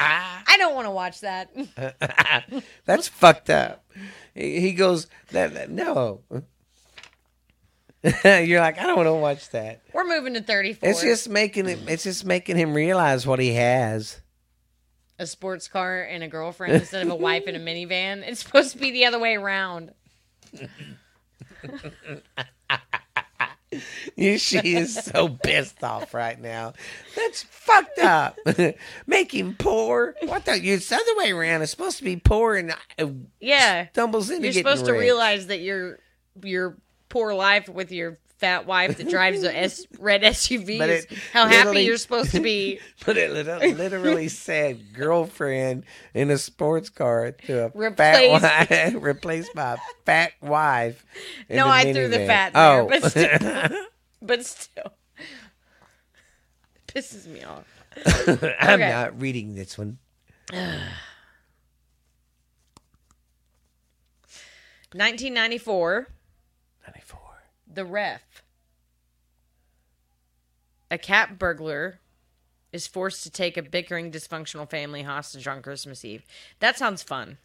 I don't want to watch that. That's fucked up. He goes, no. You're like, I don't want to watch that. We're moving to 34. It's just making him realize what he has. A sports car and a girlfriend instead of a wife and a minivan. It's supposed to be the other way around. She is so pissed off right now. That's fucked up. Make him poor. What the? It's the other way around. It's supposed to be poor and stumbles into getting rich. You're supposed to realize that you're poor life with your fat wife that drives a red SUV. How happy you're supposed to be. But it literally said girlfriend in a sports car to a fat wife. Replaced by a fat wife. No, I threw the fat there. Oh. But still. It pisses me off. I'm not reading this one. 1994. The Ref. A cat burglar is forced to take a bickering, dysfunctional family hostage on Christmas Eve. That sounds fun.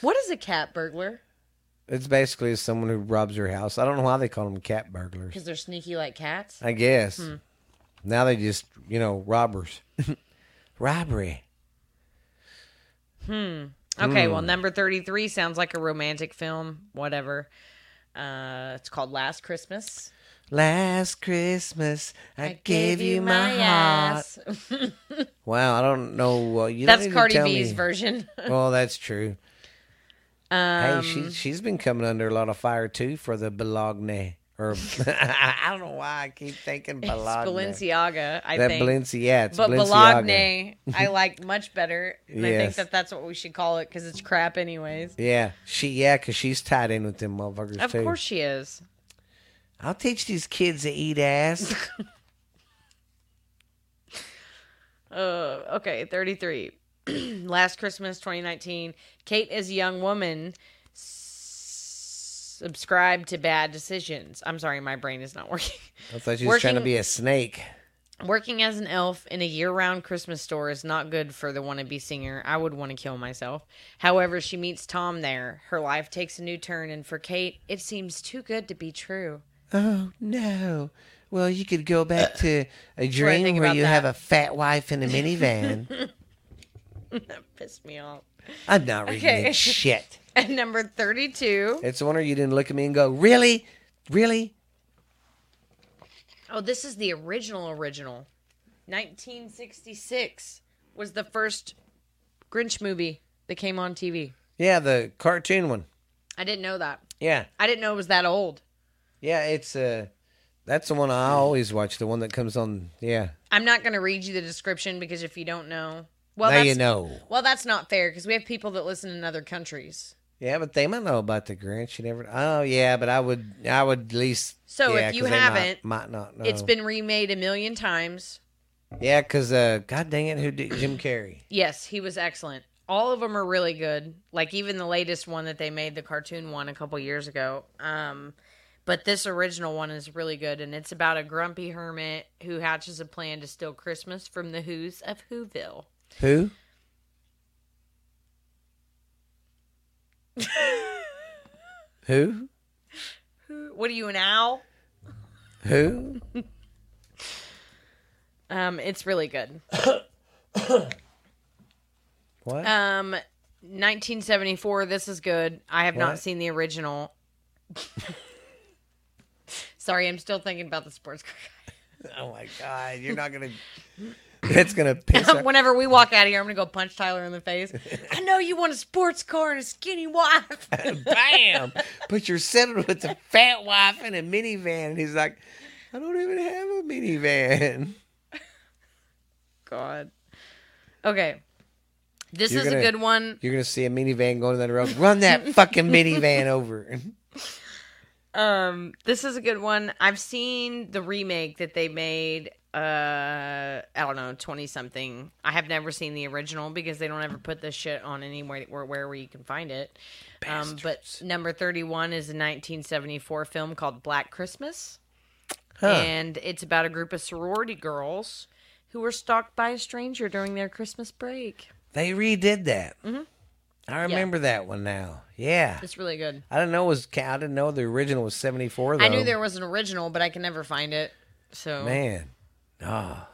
What is a cat burglar? It's basically someone who robs your house. I don't know why they call them cat burglars. Because they're sneaky like cats? I guess. Now they just, robbers. Robbery. Okay, well, number 33 sounds like a romantic film. Whatever. It's called Last Christmas. Last Christmas, I gave you my ass. Wow, I don't know. That's Cardi B's version. Well, that's true. Hey, she's been coming under a lot of fire, too, for the Bologna. Or I don't know why I keep thinking Bologna. It's Balenciaga, I think. It's but Bologna, I like much better. And yes. I think that's what we should call it because it's crap anyways. Yeah, because she's tied in with them motherfuckers too. Of course she is. I'll teach these kids to eat ass. Okay, 33. Last Christmas, 2019, Kate is a young woman... Subscribe to bad decisions. I'm sorry, my brain is not working. I thought you were trying to be a snake. Working as an elf in a year-round Christmas store is not good for the wannabe singer. I would want to kill myself. However, she meets Tom there. Her life takes a new turn, and for Kate, it seems too good to be true. Oh, no. Well, you could go back to a dream where you have a fat wife in a minivan. That pissed me off. I'm not reading this shit. At number 32. It's a wonder you didn't look at me and go, really? Really? Oh, this is the original. 1966 was the first Grinch movie that came on TV. Yeah, the cartoon one. I didn't know that. Yeah. I didn't know it was that old. Yeah, it's... that's the one I always watch, the one that comes on... Yeah. I'm not going to read you the description because if you don't know... Well, now you know. Well, that's not fair because we have people that listen in other countries. Yeah, but they might know about the Grinch. You never. Oh, yeah, but I would at least. So if you haven't, might not know. It's been remade a million times. Yeah, because God dang it, who did Jim Carrey? Yes, he was excellent. All of them are really good. Like even the latest one that they made, the cartoon one, a couple years ago. But this original one is really good, and it's about a grumpy hermit who hatches a plan to steal Christmas from the Who's of Whoville. Who? Who? Who? What are you, an owl? Who? It's really good. What? 1974, this is good. I have not seen the original. Sorry, I'm still thinking about the sports car guy. Oh my God, you're not going to... It's going to piss up. Whenever we walk out of here, I'm going to go punch Tyler in the face. I know you want a sports car and a skinny wife. Bam. But you're settled with a fat wife and a minivan. And he's like, I don't even have a minivan. God. Okay. This is a good one. You're going to see a minivan going down the road. Run that fucking minivan over. This is a good one. I've seen the remake that they made... I don't know, 20-something. I have never seen the original because they don't ever put this shit on anywhere where you can find it. But number 31 is a 1974 film called Black Christmas. And it's about a group of sorority girls who were stalked by a stranger during their Christmas break. They redid that. Mm-hmm. I remember that one now. Yeah. It's really good. I didn't know it was. I didn't know the original was 74, though. I knew there was an original, but I can never find it. So. Man. Oh.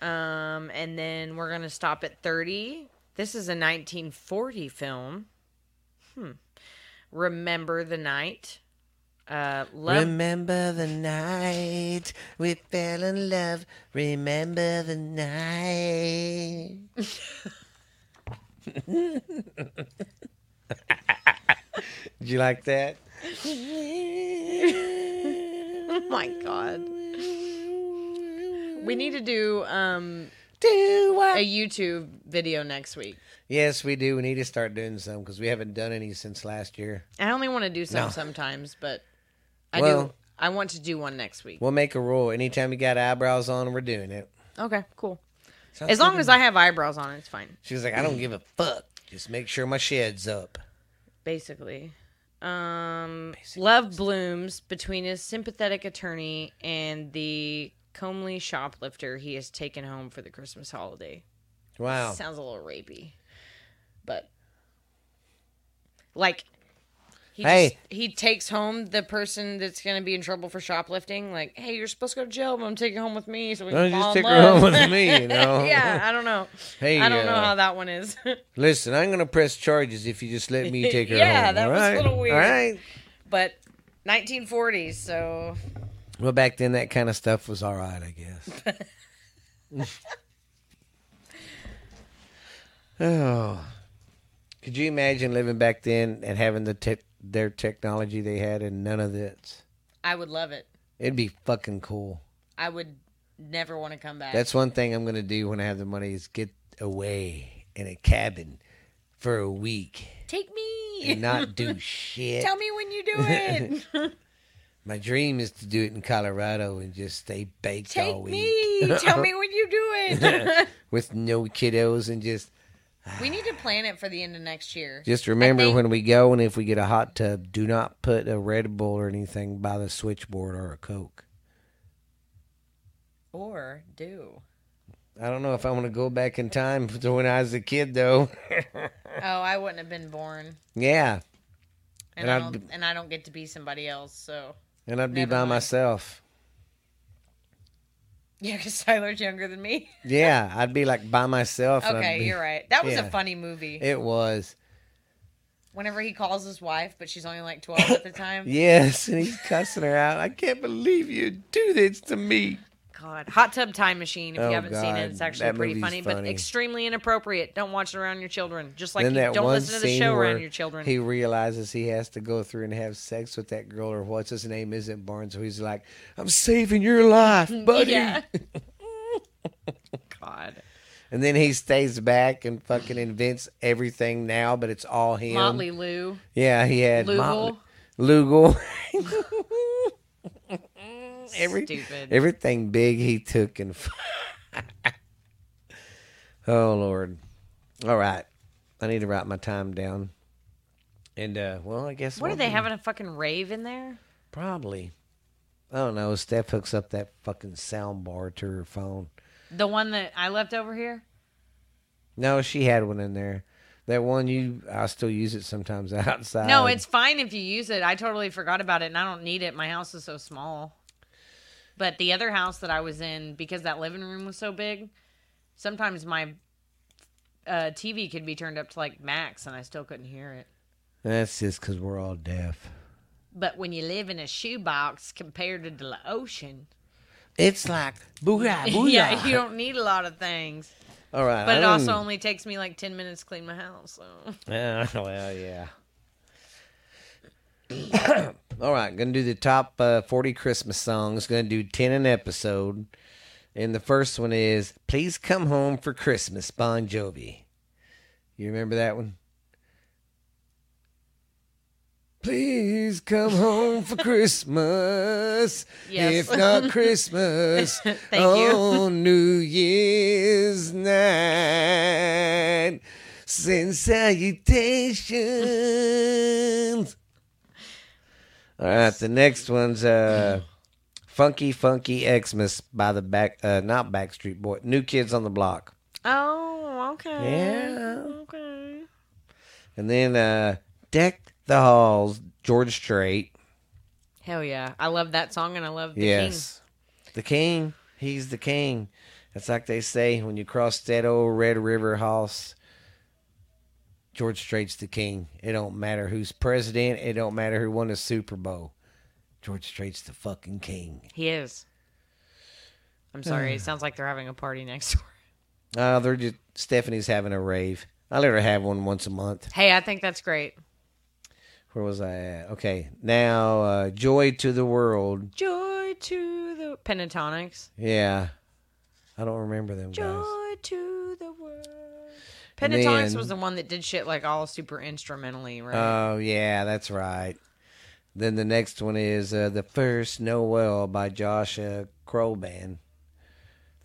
And then we're going to stop at 30. This is a 1940 film. Remember the Night. Remember the night we fell in love. Remember the night. Did you like that? Oh my God. We need to do a YouTube video next week. Yes, we do. We need to start doing some because we haven't done any since last year. I only want to do some sometimes, but I do. I want to do one next week. We'll make a rule. Anytime you got eyebrows on, we're doing it. Okay, cool. Sounds as long as I have eyebrows on, it's fine. She was like, I don't give a fuck. Just make sure my shed's up. Basically. Love blooms between his sympathetic attorney and the comely shoplifter he has taken home for the Christmas holiday. Wow. Sounds a little rapey. But, like, he takes home the person that's going to be in trouble for shoplifting. Like, hey, you're supposed to go to jail, but I'm taking her home with me. So we can fall in love. Her home with me, you know? Yeah, I don't know. Hey, I don't know how that one is. Listen, I'm going to press charges if you just let me take her home. Yeah, that was a little weird. All right. But 1940s, so. Well, back then, that kind of stuff was all right, I guess. Oh. Could you imagine living back then and having their technology they had and none of this? I would love it. It'd be fucking cool. I would never want to come back. That's one thing I'm going to do when I have the money is get away in a cabin for a week. Take me. And not do shit. Tell me when you do it. My dream is to do it in Colorado and just stay baked all week. Take me. Tell me when you do it. With no kiddos and just... We need to plan it for the end of next year. Just remember when we go and if we get a hot tub, do not put a Red Bull or anything by the switchboard or a Coke. Or do. I don't know if I want to go back in time to when I was a kid, though. I wouldn't have been born. Yeah. And I don't get to be somebody else, so. And I'd be by myself. Yeah, because Tyler's younger than me. Yeah, I'd be like by myself. Okay, you're right. That was a funny movie. It was. Whenever he calls his wife, but she's only like 12 at the time. Yes, and he's cussing her out. I can't believe you do this to me. God. Hot Tub Time Machine, if you haven't seen it, it's actually pretty funny, but extremely inappropriate. Don't watch it around your children. Just like don't listen to the show around your children. He realizes he has to go through and have sex with that girl or what's his name isn't born, so he's like, I'm saving your life, buddy. Yeah. God. And then he stays back and fucking invents everything now, but it's all him. Motley Lou. Yeah, he had Lugal. Everything big he took and oh Lord. All right, I need to write my time down. And I guess what are they having a fucking rave in there? Probably. I don't know. Steph hooks up that fucking sound bar to her phone. The one that I left over here. No, she had one in there. That one I still use it sometimes outside. No, it's fine if you use it. I totally forgot about it, and I don't need it. My house is so small. But the other house that I was in, because that living room was so big, sometimes my TV could be turned up to like max and I still couldn't hear it. That's just because we're all deaf. But when you live in a shoebox compared to the ocean. It's like booyah, booyah. Yeah, you don't need a lot of things. All right. But it also only takes me like 10 minutes to clean my house. So. All right, gonna do the top 40 Christmas songs. Gonna do 10 an episode, and the first one is "Please Come Home for Christmas," Bon Jovi. You remember that one? Please come home for Christmas. Yes. If not Christmas, on New Year's night. Send salutations. All right, the next one's Funky Funky Xmas by the not Backstreet Boy, New Kids on the Block. Oh, okay. Yeah. Okay. And then Deck the Halls, George Strait. Hell yeah. I love that song and I love the king. The king. He's the king. That's like they say when you cross that old Red River hoss. George Strait's the king. It don't matter who's president. It don't matter who won the Super Bowl. George Strait's the fucking king. He is. I'm sorry. It sounds like they're having a party next door. They're just Stephanie's having a rave. I let her have one once a month. Hey, I think that's great. Where was I at? Okay, now Joy to the World. Joy to the Pentatonics. Yeah, I don't remember them. Joy to the World. Pentatonics was the one that did shit like all super instrumentally, right? Oh yeah, that's right. Then the next one is The First Noel by Josh Kroll Band.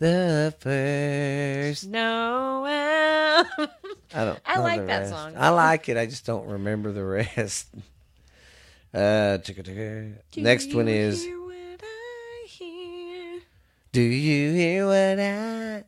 The first Noel. I like that song. I like it. I just don't remember the rest. Next one is. Do you hear what I hear? Do you hear what I?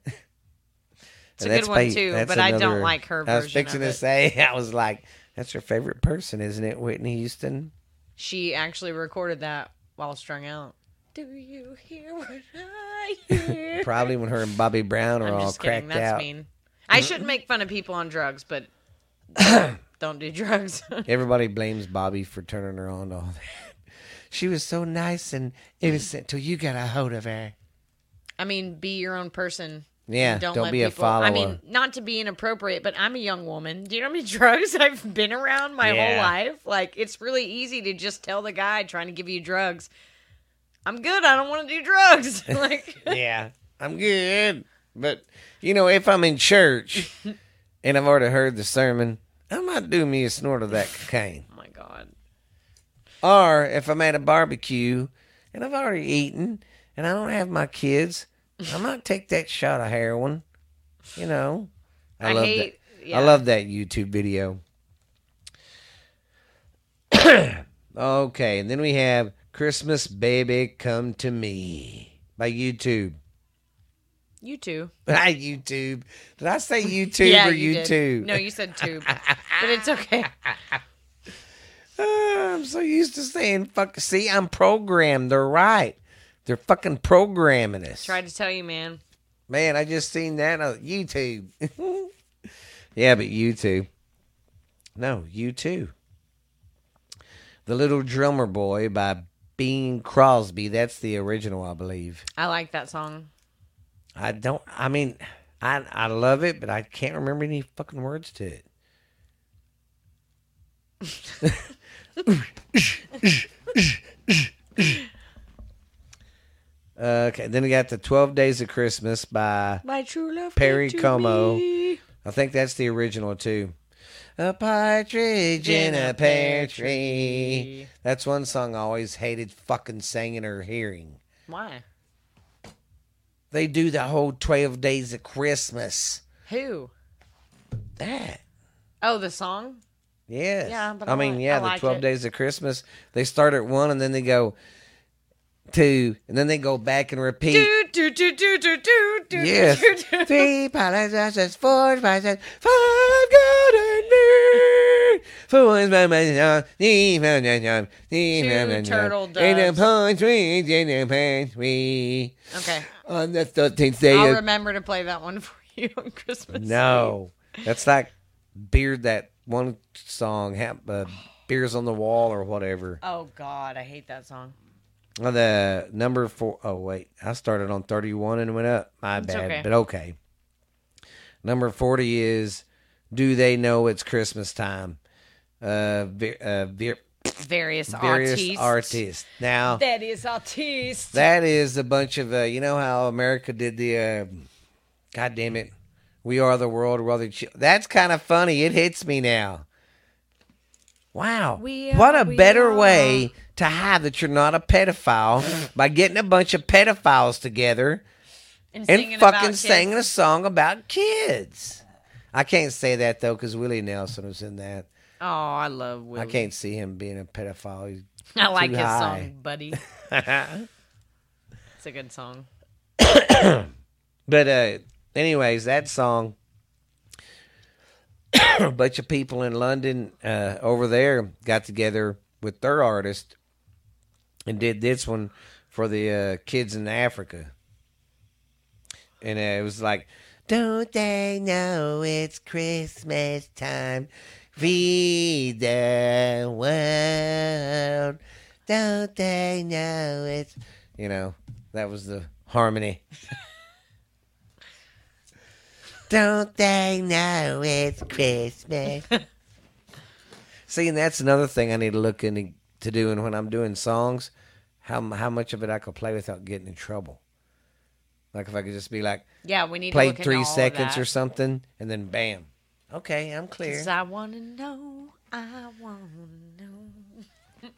It's a good one too, but I don't like her version. I was fixing to say, I was like, "That's your favorite person, isn't it, Whitney Houston?" She actually recorded that while strung out. Do you hear what I hear? Probably when her and Bobby Brown are all cracked out. That's mean. I shouldn't make fun of people on drugs, but don't do drugs. Everybody blames Bobby for turning her on to all that. She was so nice and innocent till you got a hold of her. I mean, be your own person. Yeah, don't be a follower. I mean, not to be inappropriate, but I'm a young woman. Do you know how many drugs I've been around my whole life? Like, it's really easy to just tell the guy trying to give you drugs, I'm good. I don't want to do drugs. Like, yeah, I'm good. But, you know, if I'm in church and I've already heard the sermon, I might do me a snort of that cocaine. Oh, my God. Or if I'm at a barbecue and I've already eaten and I don't have my kids, I might take that shot of heroin. You know, I love that. Yeah. I love that YouTube video. Okay, and then we have Christmas Baby Come to Me by YouTube. YouTube. Hi, YouTube. Did I say YouTube or you YouTube? Did. No, you said tube. But it's okay. I'm so used to saying fuck. See, I'm programmed. They're right. They're fucking programming us. I tried to tell you, man. Man, I just seen that on YouTube. Yeah, but YouTube. No, you too. The Little Drummer Boy by Bing Crosby. That's the original, I believe. I like that song. I love it, but I can't remember any fucking words to it. Okay, then we got the 12 Days of Christmas by My True Love Perry Como. Me. I think that's the original, too. A partridge in a pear tree. That's one song I always hated fucking singing or hearing. Why? They do the whole 12 Days of Christmas. Who? That. Oh, the song? Yes. Yeah, but I like the 12 Days of Christmas. They start at 1 and then they go 2 and then they go back and repeat. Do, do, do, do, do, do, yes. Do, do. 3 apologizes, 4 apologizes, 5 God and me. 4 is my man. 2 turtle doves. And a partridge in a pear tree. Okay. On the 13th day. I'll remember to play that one for you on Christmas. No. Eve. That's like Beard, that one song, Beers on the Wall or whatever. Oh, God. I hate that song. The number 4. Oh, wait. I started on 31 and went up. My bad. Okay. But okay. Number 40 is Do They Know It's Christmas Time? Various artists. Now that is artists. That is a bunch of you know how America did the God damn it, We Are the World. That's kind of funny. It hits me now. Wow, what a better way to hide that you're not a pedophile by getting a bunch of pedophiles together and fucking singing a song about kids. I can't say that though because Willie Nelson was in that. Oh, I love Willie. I can't see him being a pedophile. He's I like his song, Buddy. It's a good song. But anyways, that song, a bunch of people in London over there got together with their artist and did this one for the kids in Africa. And it was like, don't they know it's Christmas time? Feed the world. Don't they know it's... You know, that was the harmony. Don't they know it's Christmas? See, and that's another thing I need to look into to doing when I'm doing songs, how much of it I could play without getting in trouble. Like if I could just be like, yeah, we need play to look 3 seconds or something, and then bam. Okay, I'm clear. Because I want to know, I want to know.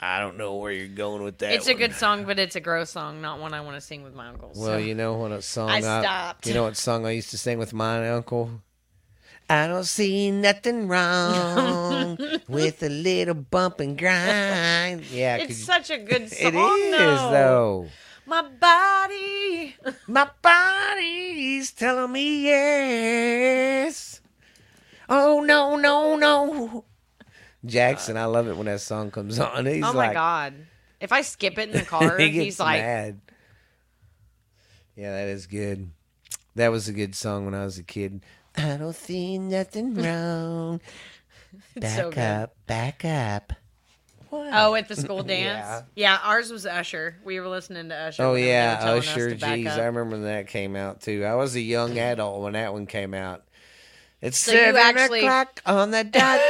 I don't know where you're going with that. It's a good song, but it's a gross song, not one I want to sing with my uncle. Well, so. You know what a song I stopped. You know what song I used to sing with my uncle? I don't see nothing wrong with a little bump and grind. Yeah, it's such a good song. It is though. My body's telling me yes. Oh, no, no, no. Jackson, I love it when that song comes on. He's oh, my like, God. If I skip it in the car, he's like... mad. Yeah, that is good. That was a good song when I was a kid. I don't see nothing wrong. Back up. What? Oh, at the school dance? Yeah. Ours was Usher. We were listening to Usher. Oh, yeah, Usher. Jeez, I remember when that came out, too. I was a young adult when that one came out. It's so 7 o'clock on the dot.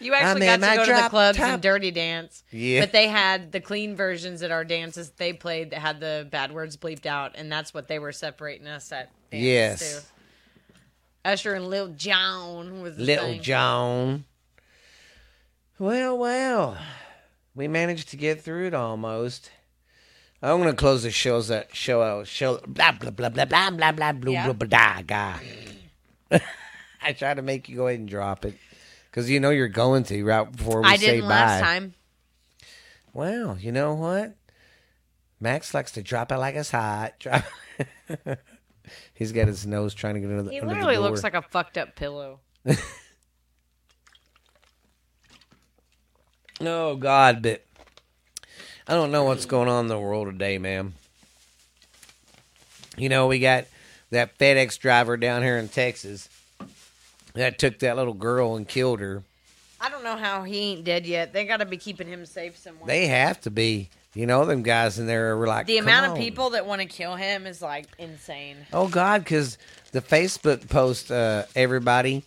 You actually got to go to the clubs and dirty dance. Yeah. But they had the clean versions at our dances they played that had the bad words bleeped out, and that's what they were separating us at dances, too. Usher and Lil John was the thing. Well, we managed to get through it almost. I'm going to close the show out. Blah, blah, blah, blah, blah, blah, blah, blah, blah, blah, blah. I try to make you go ahead and drop it. Because you know you're going to right before we say bye. I didn't last time. Well, you know what? Max likes to drop it like it's hot. He's got his nose trying to get under the door. He literally looks like a fucked up pillow. Oh, God, but I don't know what's going on in the world today, man. You know, we got that FedEx driver down here in Texas that took that little girl and killed her. I don't know how he ain't dead yet. They got to be keeping him safe somewhere. They have to be. You know, them guys in there were like, the amount of people that want to kill him is, like, insane. Oh, God, because the Facebook post, everybody,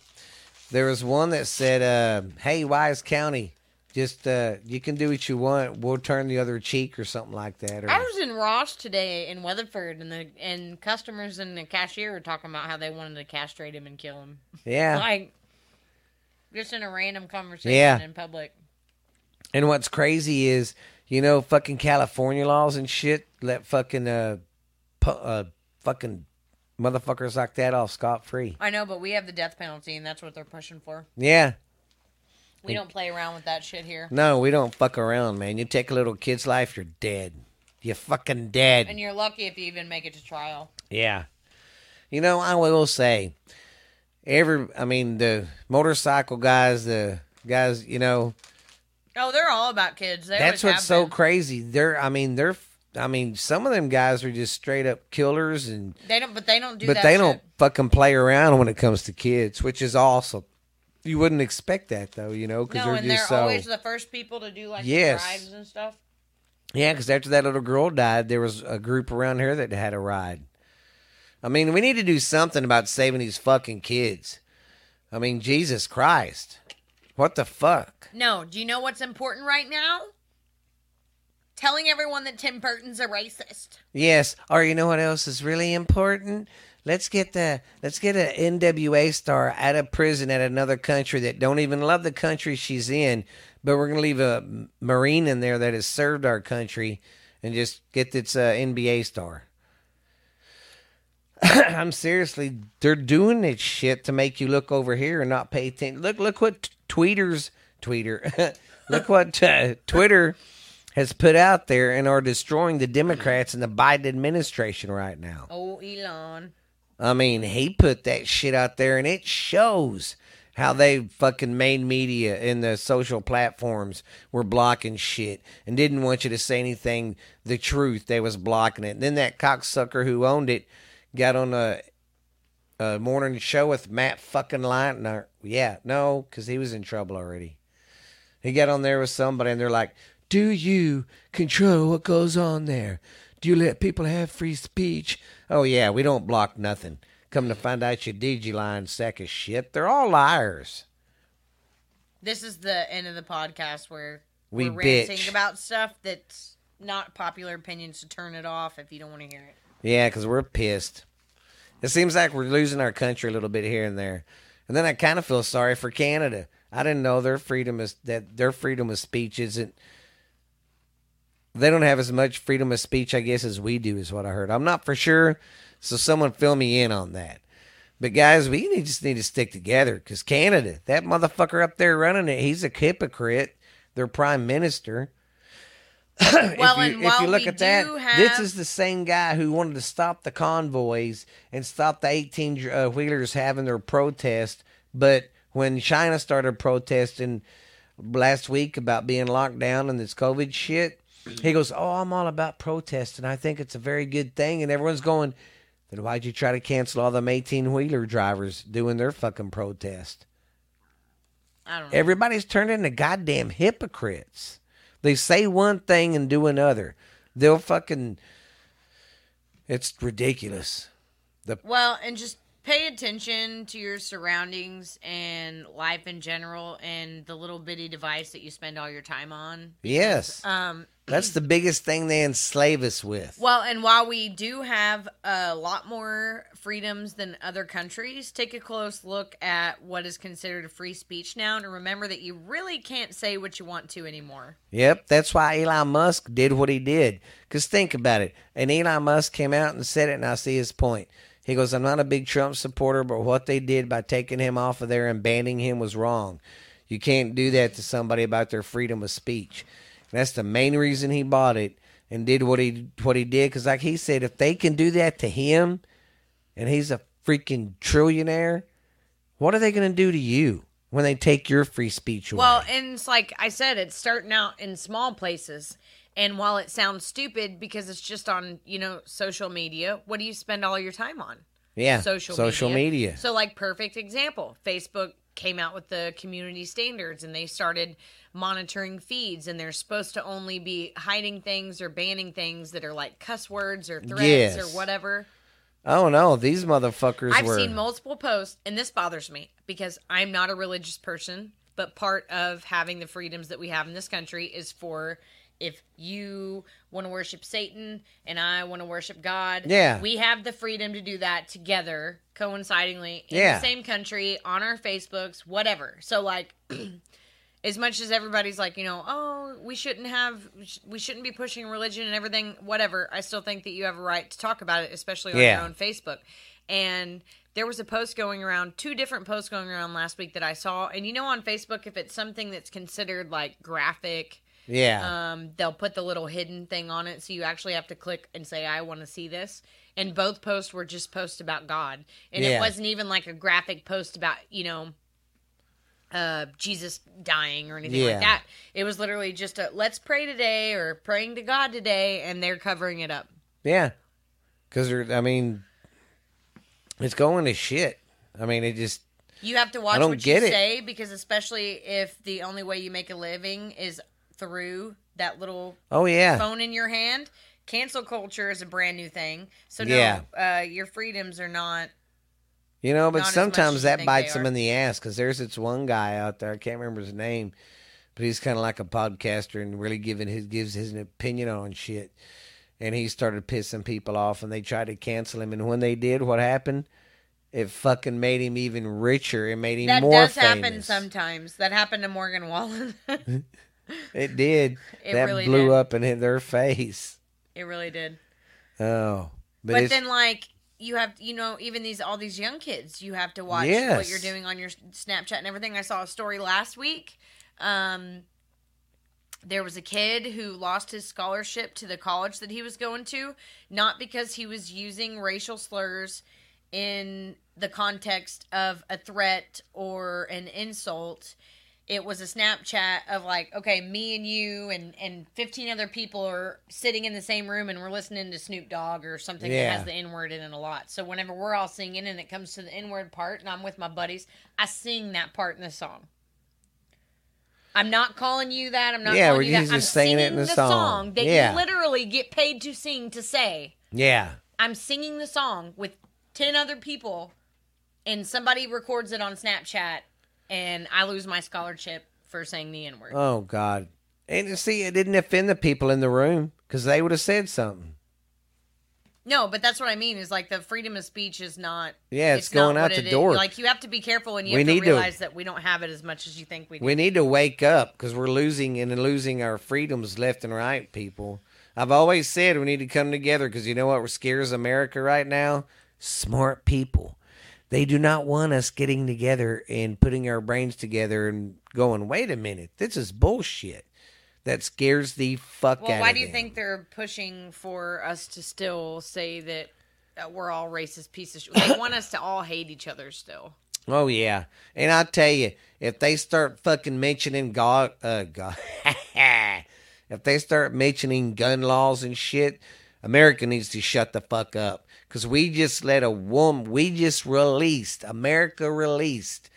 there was one that said, hey, Wise County, just, you can do what you want. We'll turn the other cheek or something like that. Or... I was in Ross today in Weatherford, and customers and the cashier were talking about how they wanted to castrate him and kill him. Yeah. Like, just in a random conversation in public. And what's crazy is, you know, fucking California laws and shit let fucking, fucking motherfuckers like that off scot-free. I know, but we have the death penalty, and that's what they're pushing for. Yeah. We don't play around with that shit here. No, we don't fuck around, man. You take a little kid's life, you're dead. You're fucking dead. And you're lucky if you even make it to trial. Yeah. You know, I will say, the motorcycle guys, you know. Oh, they're all about kids. That's what's so crazy. Some of them guys are just straight up killers, and they don't fucking play around when it comes to kids, which is awesome. You wouldn't expect that, though, you know, because they're always the first people to do, like, rides and stuff. Yeah, because after that little girl died, there was a group around here that had a ride. I mean, we need to do something about saving these fucking kids. I mean, Jesus Christ. What the fuck? No, do you know what's important right now? Telling everyone that Tim Burton's a racist. Yes, or you know what else is really important? Let's get an NWA star out of prison at another country that don't even love the country she's in, but we're going to leave a Marine in there that has served our country and just get its NBA star. I'm seriously, they're doing this shit to make you look over here and not pay attention. Look what Twitter has put out there and are destroying the Democrats and the Biden administration right now. Oh, Elon. I mean, he put that shit out there, and it shows how they fucking main media and the social platforms were blocking shit and didn't want you to say anything, the truth. They was blocking it. And then that cocksucker who owned it got on a morning show with Matt fucking Leitner. Yeah, no, because he was in trouble already. He got on there with somebody, and they're like, do you control what goes on there? Do you let people have free speech? Oh, yeah, we don't block nothing. Come to find out, your DG line sack of shit. They're all liars. This is the end of the podcast where we're ranting about stuff that's not popular opinions, so turn it off if you don't want to hear it. Yeah, because we're pissed. It seems like we're losing our country a little bit here and there. And then I kind of feel sorry for Canada. I didn't know their freedom of speech isn't... They don't have as much freedom of speech, I guess, as we do, is what I heard. I'm not for sure, so someone fill me in on that. But, guys, we just need to stick together, because Canada, that motherfucker up there running it, he's a hypocrite, their prime minister. Well, if you look at that, this is the same guy who wanted to stop the convoys and stop the 18-wheelers having their protest, but when China started protesting last week about being locked down and this COVID shit, he goes, oh, I'm all about protest, and I think it's a very good thing. And everyone's going, then why'd you try to cancel all them 18-wheeler drivers doing their fucking protest? I don't know. Everybody's turned into goddamn hypocrites. They say one thing and do another. They'll fucking... It's ridiculous. Well, and just pay attention to your surroundings and life in general and the little bitty device that you spend all your time on. Yes. That's the biggest thing they enslave us with. Well, and while we do have a lot more freedoms than other countries, take a close look at what is considered a free speech now, and remember that you really can't say what you want to anymore. Yep, that's why Elon Musk did what he did. Because think about it. And Elon Musk came out and said it, and I see his point. He goes, I'm not a big Trump supporter, but what they did by taking him off of there and banning him was wrong. You can't do that to somebody about their freedom of speech. That's the main reason he bought it and did what he did. Because like he said, if they can do that to him, and he's a freaking trillionaire, what are they going to do to you when they take your free speech away? Well, and it's like I said, it's starting out in small places. And while it sounds stupid because it's just on, social media, what do you spend all your time on? Yeah, social media. So like perfect example, Facebook came out with the community standards, and they started monitoring feeds, and they're supposed to only be hiding things or banning things that are like cuss words or threats or whatever. Oh no, these motherfuckers I've seen multiple posts, and this bothers me because I'm not a religious person, but part of having the freedoms that we have in this country is for if you want to worship Satan and I want to worship God, we have the freedom to do that together, coincidingly, in the same country, on our Facebooks, whatever. So, like, as much as everybody's like, oh, we shouldn't be pushing religion and everything, whatever, I still think that you have a right to talk about it, especially on your own Facebook. And there was a post going around, 2 different posts going around last week that I saw. And on Facebook, if it's something that's considered, like, graphic... Yeah. They'll put the little hidden thing on it, so you actually have to click and say, I want to see this. And both posts were just posts about God. And it wasn't even like a graphic post about, Jesus dying or anything like that. It was literally just a, let's pray today or praying to God today, and they're covering it up. Yeah. Because, it's going to shit. It just... You have to watch what you say, because especially if the only way you make a living is... through that little phone in your hand. Cancel culture is a brand new thing. So no, your freedoms are not... but sometimes that bites them in the ass, because there's this one guy out there, I can't remember his name, but he's kind of like a podcaster and really gives his opinion on shit. And he started pissing people off, and they tried to cancel him. And when they did, what happened? It fucking made him even richer. It made him more famous. That does happen sometimes. That happened to Morgan Wallen. It did. It really blew up and hit their face. It really did. Oh. But then, like, you have, even all these young kids, you have to watch what you're doing on your Snapchat and everything. I saw a story last week There was a kid who lost his scholarship to the college that he was going to, not because he was using racial slurs in the context of a threat or an insult. It was a Snapchat of like, okay, me and you and 15 other people are sitting in the same room and we're listening to Snoop Dogg or something that has the N-word in it a lot. So whenever we're all singing and it comes to the N-word part and I'm with my buddies, I sing that part in the song. I'm not calling you that. I'm not calling you that. I'm singing it in the song that you literally get paid to sing to say. Yeah. I'm singing the song with 10 other people and somebody records it on Snapchat and I lose my scholarship for saying the N-word. Oh, God. And see, it didn't offend the people in the room because they would have said something. No, but that's what I mean is like the freedom of speech is not. Yeah, it's going out the door. Like you have to be careful and you have to realize that we don't have it as much as you think we do. We need to wake up because we're losing our freedoms left and right, people. I've always said we need to come together because you know what scares America right now? Smart people. They do not want us getting together and putting our brains together and going, wait a minute, this is bullshit. That scares the fuck out of them. Well, why do you think they're pushing for us to still say that we're all racist pieces? They want us to all hate each other still. Oh, yeah. And I tell you, if they start fucking mentioning God, if they start mentioning gun laws and shit, America needs to shut the fuck up. Because America released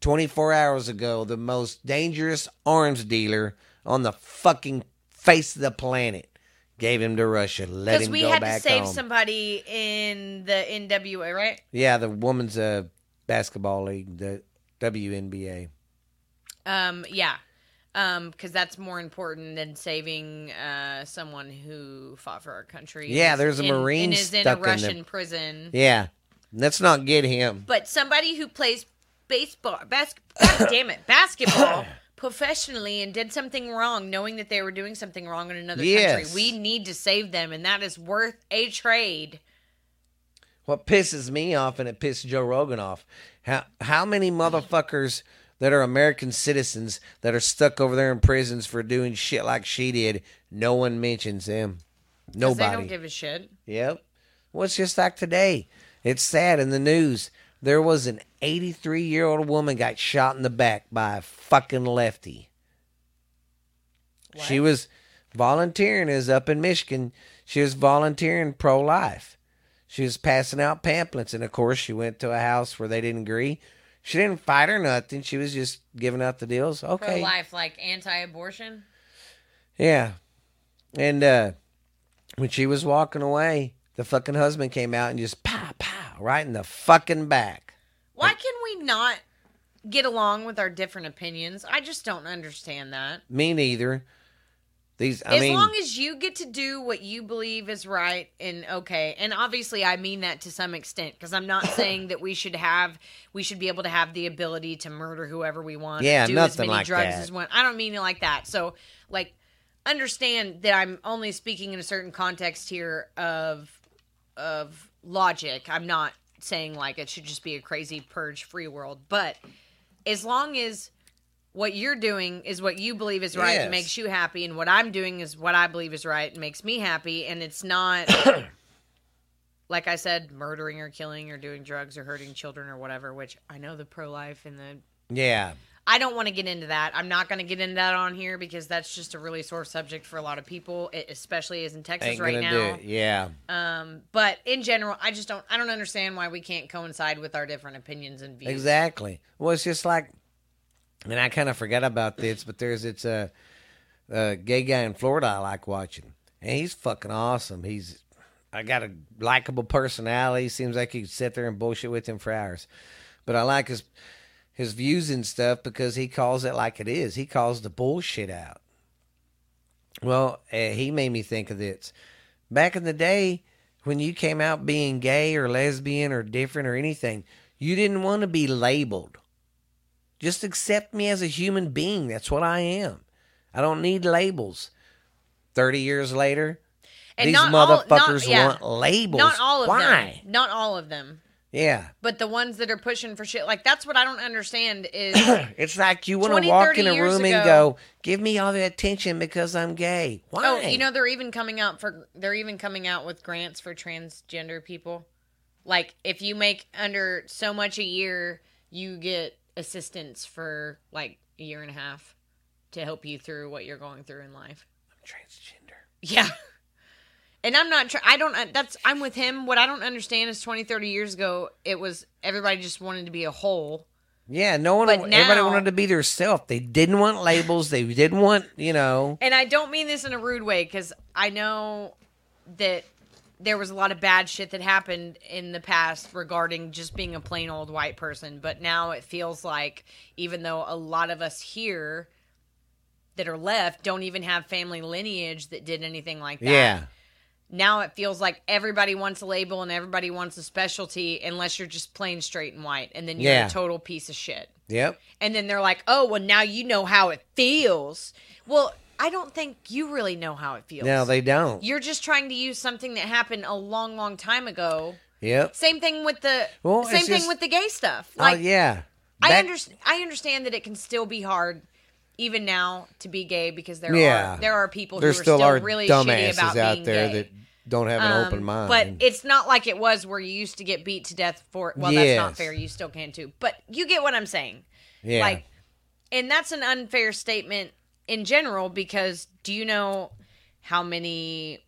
24 hours ago the most dangerous arms dealer on the fucking face of the planet. Gave him to Russia. Let him go back home. Because we had to save somebody in the NWA, right? Yeah, the women's basketball league, the WNBA. Because that's more important than saving someone who fought for our country. Yeah, there's a Marine and is in a Russian prison. Yeah, let's not get him. But somebody who plays basketball. Professionally and did something wrong, knowing that they were doing something wrong in another country. We need to save them, and that is worth a trade. What pisses me off, and it pissed Joe Rogan off, how many motherfuckers that are American citizens that are stuck over there in prisons for doing shit like she did, no one mentions them. Nobody. 'Cause they don't give a shit. Yep. Well, it's just like today. It's sad in the news. There was an 83-year-old woman got shot in the back by a fucking lefty. What? She was volunteering. Is up in Michigan. She was volunteering pro-life. She was passing out pamphlets, and of course, she went to a house where they didn't agree. She didn't fight or nothing. She was just giving out the deals. Okay, pro-life, like anti-abortion. Yeah, and when she was walking away, the fucking husband came out and just right in the fucking back. Why can we not get along with our different opinions? I just don't understand that. Me neither. As long as you get to do what you believe is right and okay, and obviously I mean that to some extent because I'm not saying that we should be able to have the ability to murder whoever we want. Yeah, do nothing as many like drugs that. As one. I don't mean it like that. So, like, understand that I'm only speaking in a certain context here of logic. I'm not saying like it should just be a crazy purge free world, but as long as what you're doing is what you believe is right and makes you happy, and what I'm doing is what I believe is right and makes me happy, and it's not like I said, murdering or killing or doing drugs or hurting children or whatever, which I know the pro-life and the I don't want to get into that. I'm not going to get into that on here because that's just a really sore subject for a lot of people. It especially is in Texas right now. Yeah. But in general, I just don't understand why we can't coincide with our different opinions and views. Exactly. Well, it's just like, and I kind of forgot about this, but it's a gay guy in Florida I like watching. And he's fucking awesome. He's got a likable personality. Seems like you could sit there and bullshit with him for hours. But I like his views and stuff because he calls it like it is. He calls the bullshit out. Well, he made me think of this. Back in the day, when you came out being gay or lesbian or different or anything, you didn't want to be labeled. Just accept me as a human being. That's what I am. I don't need labels. 30 years later, and these motherfuckers want labels. Not all of them. Yeah. But the ones that are pushing for shit, like, that's what I don't understand is... It's like you want to walk in a room and go, give me all the attention because I'm gay. Why? Oh, you know, they're even coming out with grants for transgender people. Like, if you make under so much a year, you get assistance for, like, a year and a half to help you through what you're going through in life. I'm transgender. Yeah. And I'm not, I'm with him. What I don't understand is 20, 30 years ago, it was everybody just wanted to be a whole. Yeah, everybody wanted to be their self. They didn't want labels. They didn't want, you know. And I don't mean this in a rude way, because I know that there was a lot of bad shit that happened in the past regarding just being a plain old white person. But now it feels like, even though a lot of us here that are left don't even have family lineage that did anything like that. Yeah. Now it feels like everybody wants a label and everybody wants a specialty unless you're just plain straight and white. And then you're a total piece of shit. Yep. And then they're like, oh, well, now you know how it feels. Well, I don't think you really know how it feels. No, they don't. You're just trying to use something that happened a long, long time ago. Yep. Same thing with the gay stuff. Like, I understand that it can still be hard even now to be gay because there are people who are still really shitty about being gay. That don't have an open mind. But it's not like it was where you used to get beat to death for... Well, yes. That's not fair. You still can too. But you get what I'm saying. Yeah. Like, and that's an unfair statement in general because do you know how many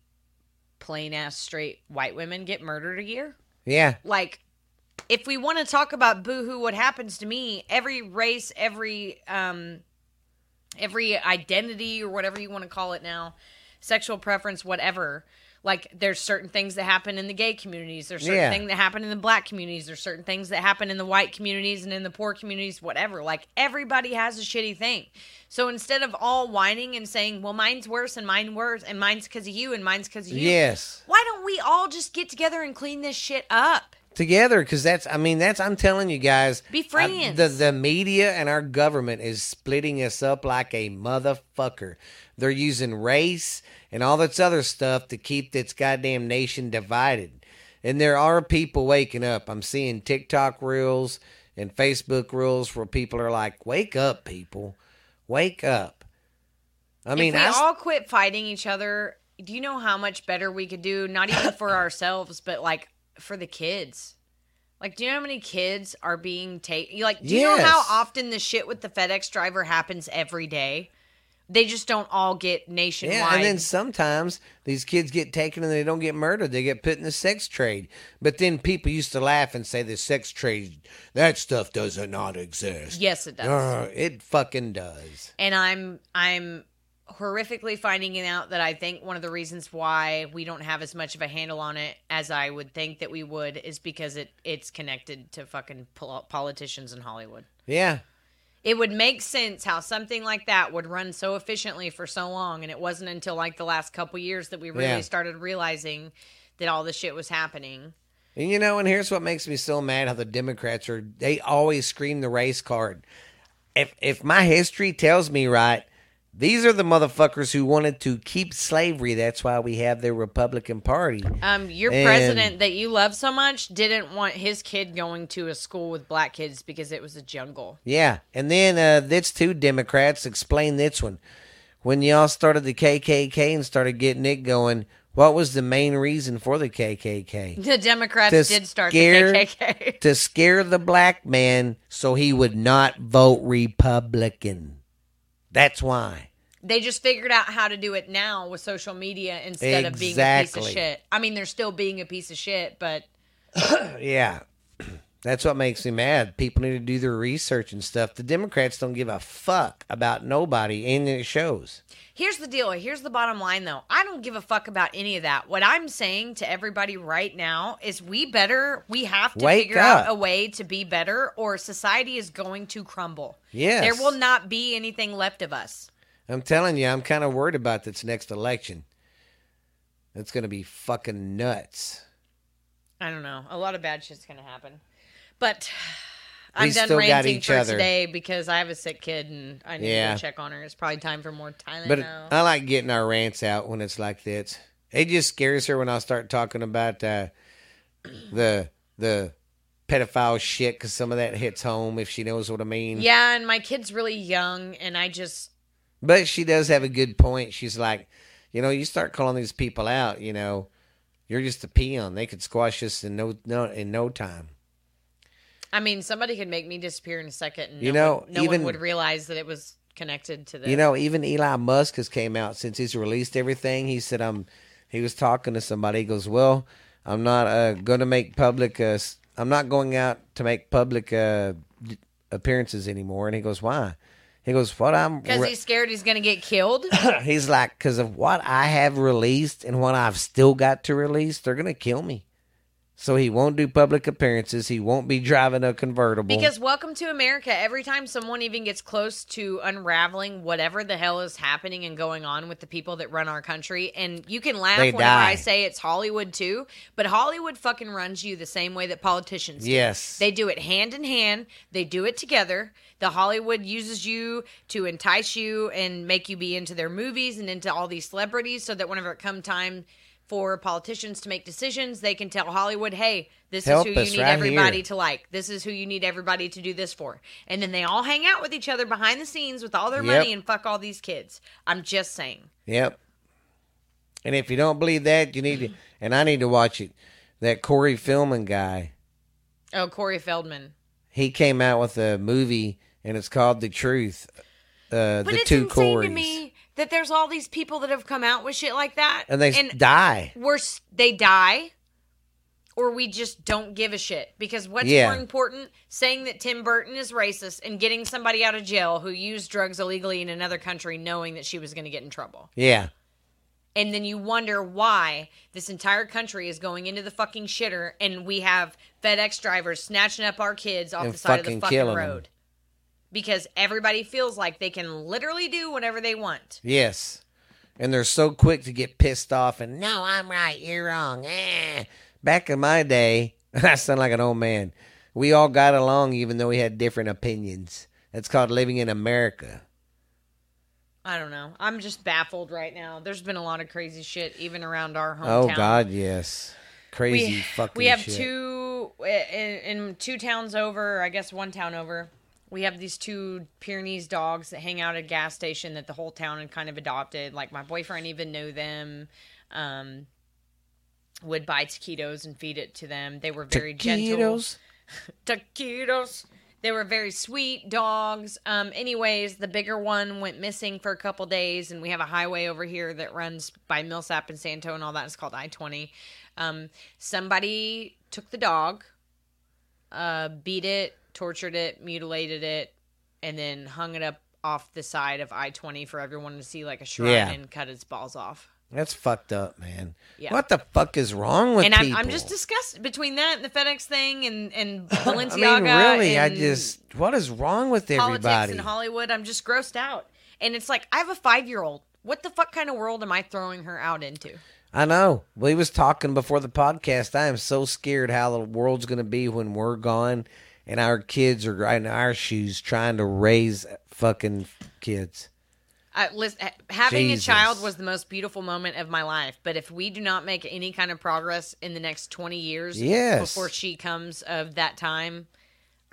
plain-ass straight white women get murdered a year? Yeah. Like, if we want to talk about boohoo, what happens to me, every race, every identity or whatever you want to call it now, sexual preference, whatever... Like, there's certain things that happen in the gay communities. There's certain things that happen in the black communities. There's certain things that happen in the white communities and in the poor communities, whatever. Like, everybody has a shitty thing. So instead of all whining and saying, well, mine's worse and mine's worse and mine's because of you and mine's because of you. Yes. Why don't we all just get together and clean this shit up? Together, because I'm telling you guys. Be friends. The media and our government is splitting us up like a motherfucker. They're using race and all this other stuff to keep this goddamn nation divided. And there are people waking up. I'm seeing TikTok reels and Facebook reels where people are like, wake up, people. Wake up. If we all quit fighting each other, do you know how much better we could do? Not even for ourselves, but like for the kids. Like, do you know how many kids are being taken? Like, do you know how often the shit with the FedEx driver happens every day? They just don't all get nationwide. Yeah, and then sometimes these kids get taken and they don't get murdered. They get put in the sex trade. But then people used to laugh and say the sex trade, that stuff does not exist. Yes, it does. It fucking does. And I'm horrifically finding out that I think one of the reasons why we don't have as much of a handle on it as I would think that we would is because it's connected to fucking politicians in Hollywood. Yeah. It would make sense how something like that would run so efficiently for so long, and it wasn't until like the last couple years that we really started realizing that all this shit was happening. And you know, and here's what makes me so mad: how the Democrats they always scream the race card. If my history tells me right, these are the motherfuckers who wanted to keep slavery. That's why we have the Republican Party. Your president that you love so much didn't want his kid going to a school with black kids because it was a jungle. Yeah. And then that's two Democrats. Explain this one. When y'all started the KKK and started getting it going, what was the main reason for the KKK? The Democrats did start the KKK. To scare the black man so he would not vote Republican. That's why. They just figured out how to do it now with social media instead of being a piece of shit. I mean, they're still being a piece of shit, but... Yeah. That's what makes me mad. People need to do their research and stuff. The Democrats don't give a fuck about nobody, and it shows. Here's the deal. Here's the bottom line, though. I don't give a fuck about any of that. What I'm saying to everybody right now is we have to figure out a way to be better, or society is going to crumble. Yes. There will not be anything left of us. I'm telling you, I'm kind of worried about this next election. It's going to be fucking nuts. I don't know. A lot of bad shit's going to happen. But I'm done ranting for today because I have a sick kid and I need to check on her. It's probably time for more Tylenol. But I like getting our rants out when it's like this. It just scares her when I start talking about the pedophile shit because some of that hits home, if she knows what I mean. Yeah, and my kid's really young, and I just... But she does have a good point. She's like, you know, you start calling these people out, you know, you're just a peon. They could squash us in no time. I mean, somebody could make me disappear in a second, and no one would realize that it was connected to the... You know, even Elon Musk has came out since he's released everything. He said, he was talking to somebody. He goes, well, I'm not going to make public... I'm not going out to make public appearances anymore. And he goes, why? He goes, because he's scared he's going to get killed? He's like, because of what I have released and what I've still got to release, they're going to kill me. So he won't do public appearances. He won't be driving a convertible. Because welcome to America. Every time someone even gets close to unraveling whatever the hell is happening and going on with the people that run our country, and you can laugh whenever I say it's Hollywood too, but Hollywood fucking runs you the same way that politicians do. Yes. They do it hand in hand. They do it together. The Hollywood uses you to entice you and make you be into their movies and into all these celebrities so that whenever it come time for politicians to make decisions, they can tell Hollywood, hey, this is who you need everybody to like. This is who you need everybody to do this for. And then they all hang out with each other behind the scenes with all their money and fuck all these kids. I'm just saying. Yep. And if you don't believe that, you need to, and I need to watch it, that Corey Feldman guy. Oh, Corey Feldman. He came out with a movie, and it's called The Truth. The Two Corys. But it's insane to me that there's all these people that have come out with shit like that. And they die. Worse, they die. Or we just don't give a shit. Because what's more important? Saying that Tim Burton is racist and getting somebody out of jail who used drugs illegally in another country knowing that she was going to get in trouble. Yeah. And then you wonder why this entire country is going into the fucking shitter and we have FedEx drivers snatching up our kids off the side of the fucking road. Because everybody feels like they can literally do whatever they want. Yes. And they're so quick to get pissed off and, no, I'm right, you're wrong. Back in my day, I sound like an old man. We all got along even though we had different opinions. That's called living in America. I don't know. I'm just baffled right now. There's been a lot of crazy shit even around our hometown. Oh, God, yes. Crazy fucking shit. We have two, in two towns over, I guess one town over, we have these two Pyrenees dogs that hang out at a gas station that the whole town had kind of adopted. Like, my boyfriend even knew them, would buy taquitos and feed it to them. They were very gentle. Taquitos. They were very sweet dogs. Anyways, the bigger one went missing for a couple days, and we have a highway over here that runs by Millsap and Santo and all that. It's called I-20. Somebody took the dog, beat it, tortured it, mutilated it, and then hung it up off the side of I-20 for everyone to see like a shrine and cut its balls off. That's fucked up, man. Yeah. What the fuck is wrong with people? And I'm just disgusted between that and the FedEx thing and Balenciaga. I mean, really, and I just, what is wrong with everybody? Politics in Hollywood, I'm just grossed out. And it's like, I have a 5-year-old. What the fuck kind of world am I throwing her out into? I know. We was talking before the podcast. I am so scared how the world's going to be when we're gone. And our kids are in our shoes trying to raise fucking kids. Having a child was the most beautiful moment of my life. But if we do not make any kind of progress in the next 20 years before she comes of that time,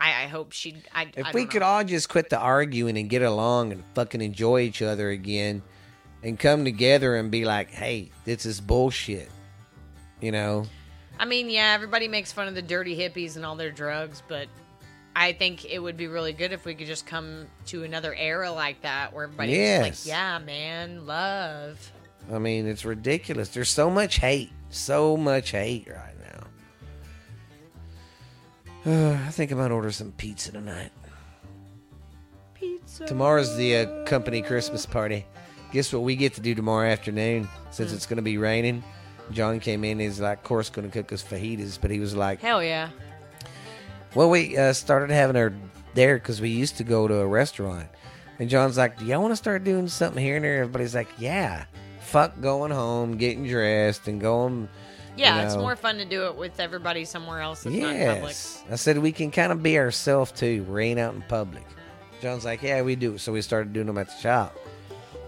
I hope she... If we could all just quit the arguing and get along and fucking enjoy each other again and come together and be like, hey, this is bullshit, you know? I mean, yeah, everybody makes fun of the dirty hippies and all their drugs, but I think it would be really good if we could just come to another era like that where everybody's just like, yeah, man, love. I mean, it's ridiculous. There's so much hate right now. I think I might order some pizza tonight. Pizza. Tomorrow's the company Christmas party. Guess what we get to do tomorrow afternoon since it's going to be raining? John came in, he's like, of course, going to cook us fajitas, but he was like, hell yeah. Well, we started having her there because we used to go to a restaurant. And John's like, do y'all want to start doing something here and there? Everybody's like, yeah. Fuck going home, getting dressed, and going. Yeah, it's more fun to do it with everybody somewhere else that's not in public. I said, we can kind of be ourselves too. We're ain't out in public. John's like, yeah, we do. So we started doing them at the shop.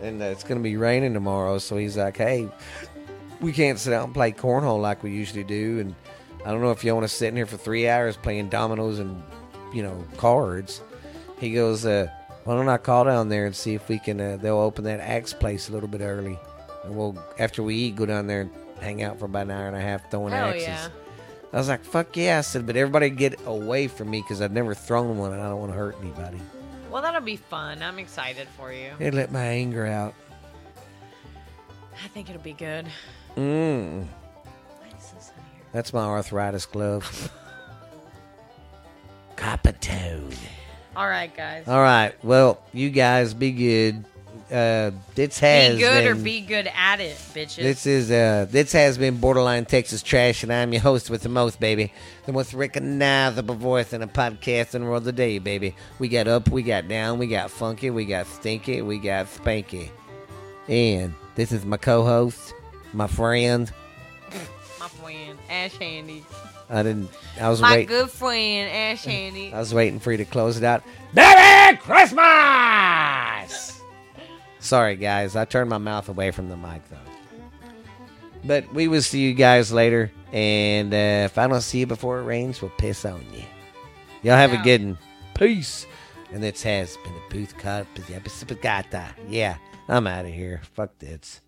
And it's going to be raining tomorrow. So he's like, hey. We can't sit out and play cornhole like we usually do, and I don't know if y'all want to sit in here for 3 hours playing dominoes and, you know, cards. He goes, why don't I call down there and see if we can, they'll open that axe place a little bit early. And we'll, after we eat, go down there and hang out for about an hour and a half throwing axes. Yeah. I was like, fuck yeah. I said, but everybody get away from me because I've never thrown one and I don't want to hurt anybody. Well, that'll be fun. I'm excited for you. It let my anger out. I think it'll be good. Mm. What is this in here? That's my arthritis glove. Coppertone. All right, guys. All right. Well, you guys be good. Be good at it, bitches. This has been Borderline Texas Trash, and I'm your host with the most, baby. The most recognizable voice in a podcast in the world today, baby. We got up, we got down, we got funky, we got stinky, we got spanky. And this is my co-host, my friend. My friend, Ash Handy. Good friend, Ash Handy. I was waiting for you to close it out. Merry Christmas! Sorry, guys. I turned my mouth away from the mic, though. But we will see you guys later. And if I don't see you before it rains, we'll piss on you. Y'all have a good one. Peace. And this has been a Booth Cup. Yeah, I'm out of here. Fuck this.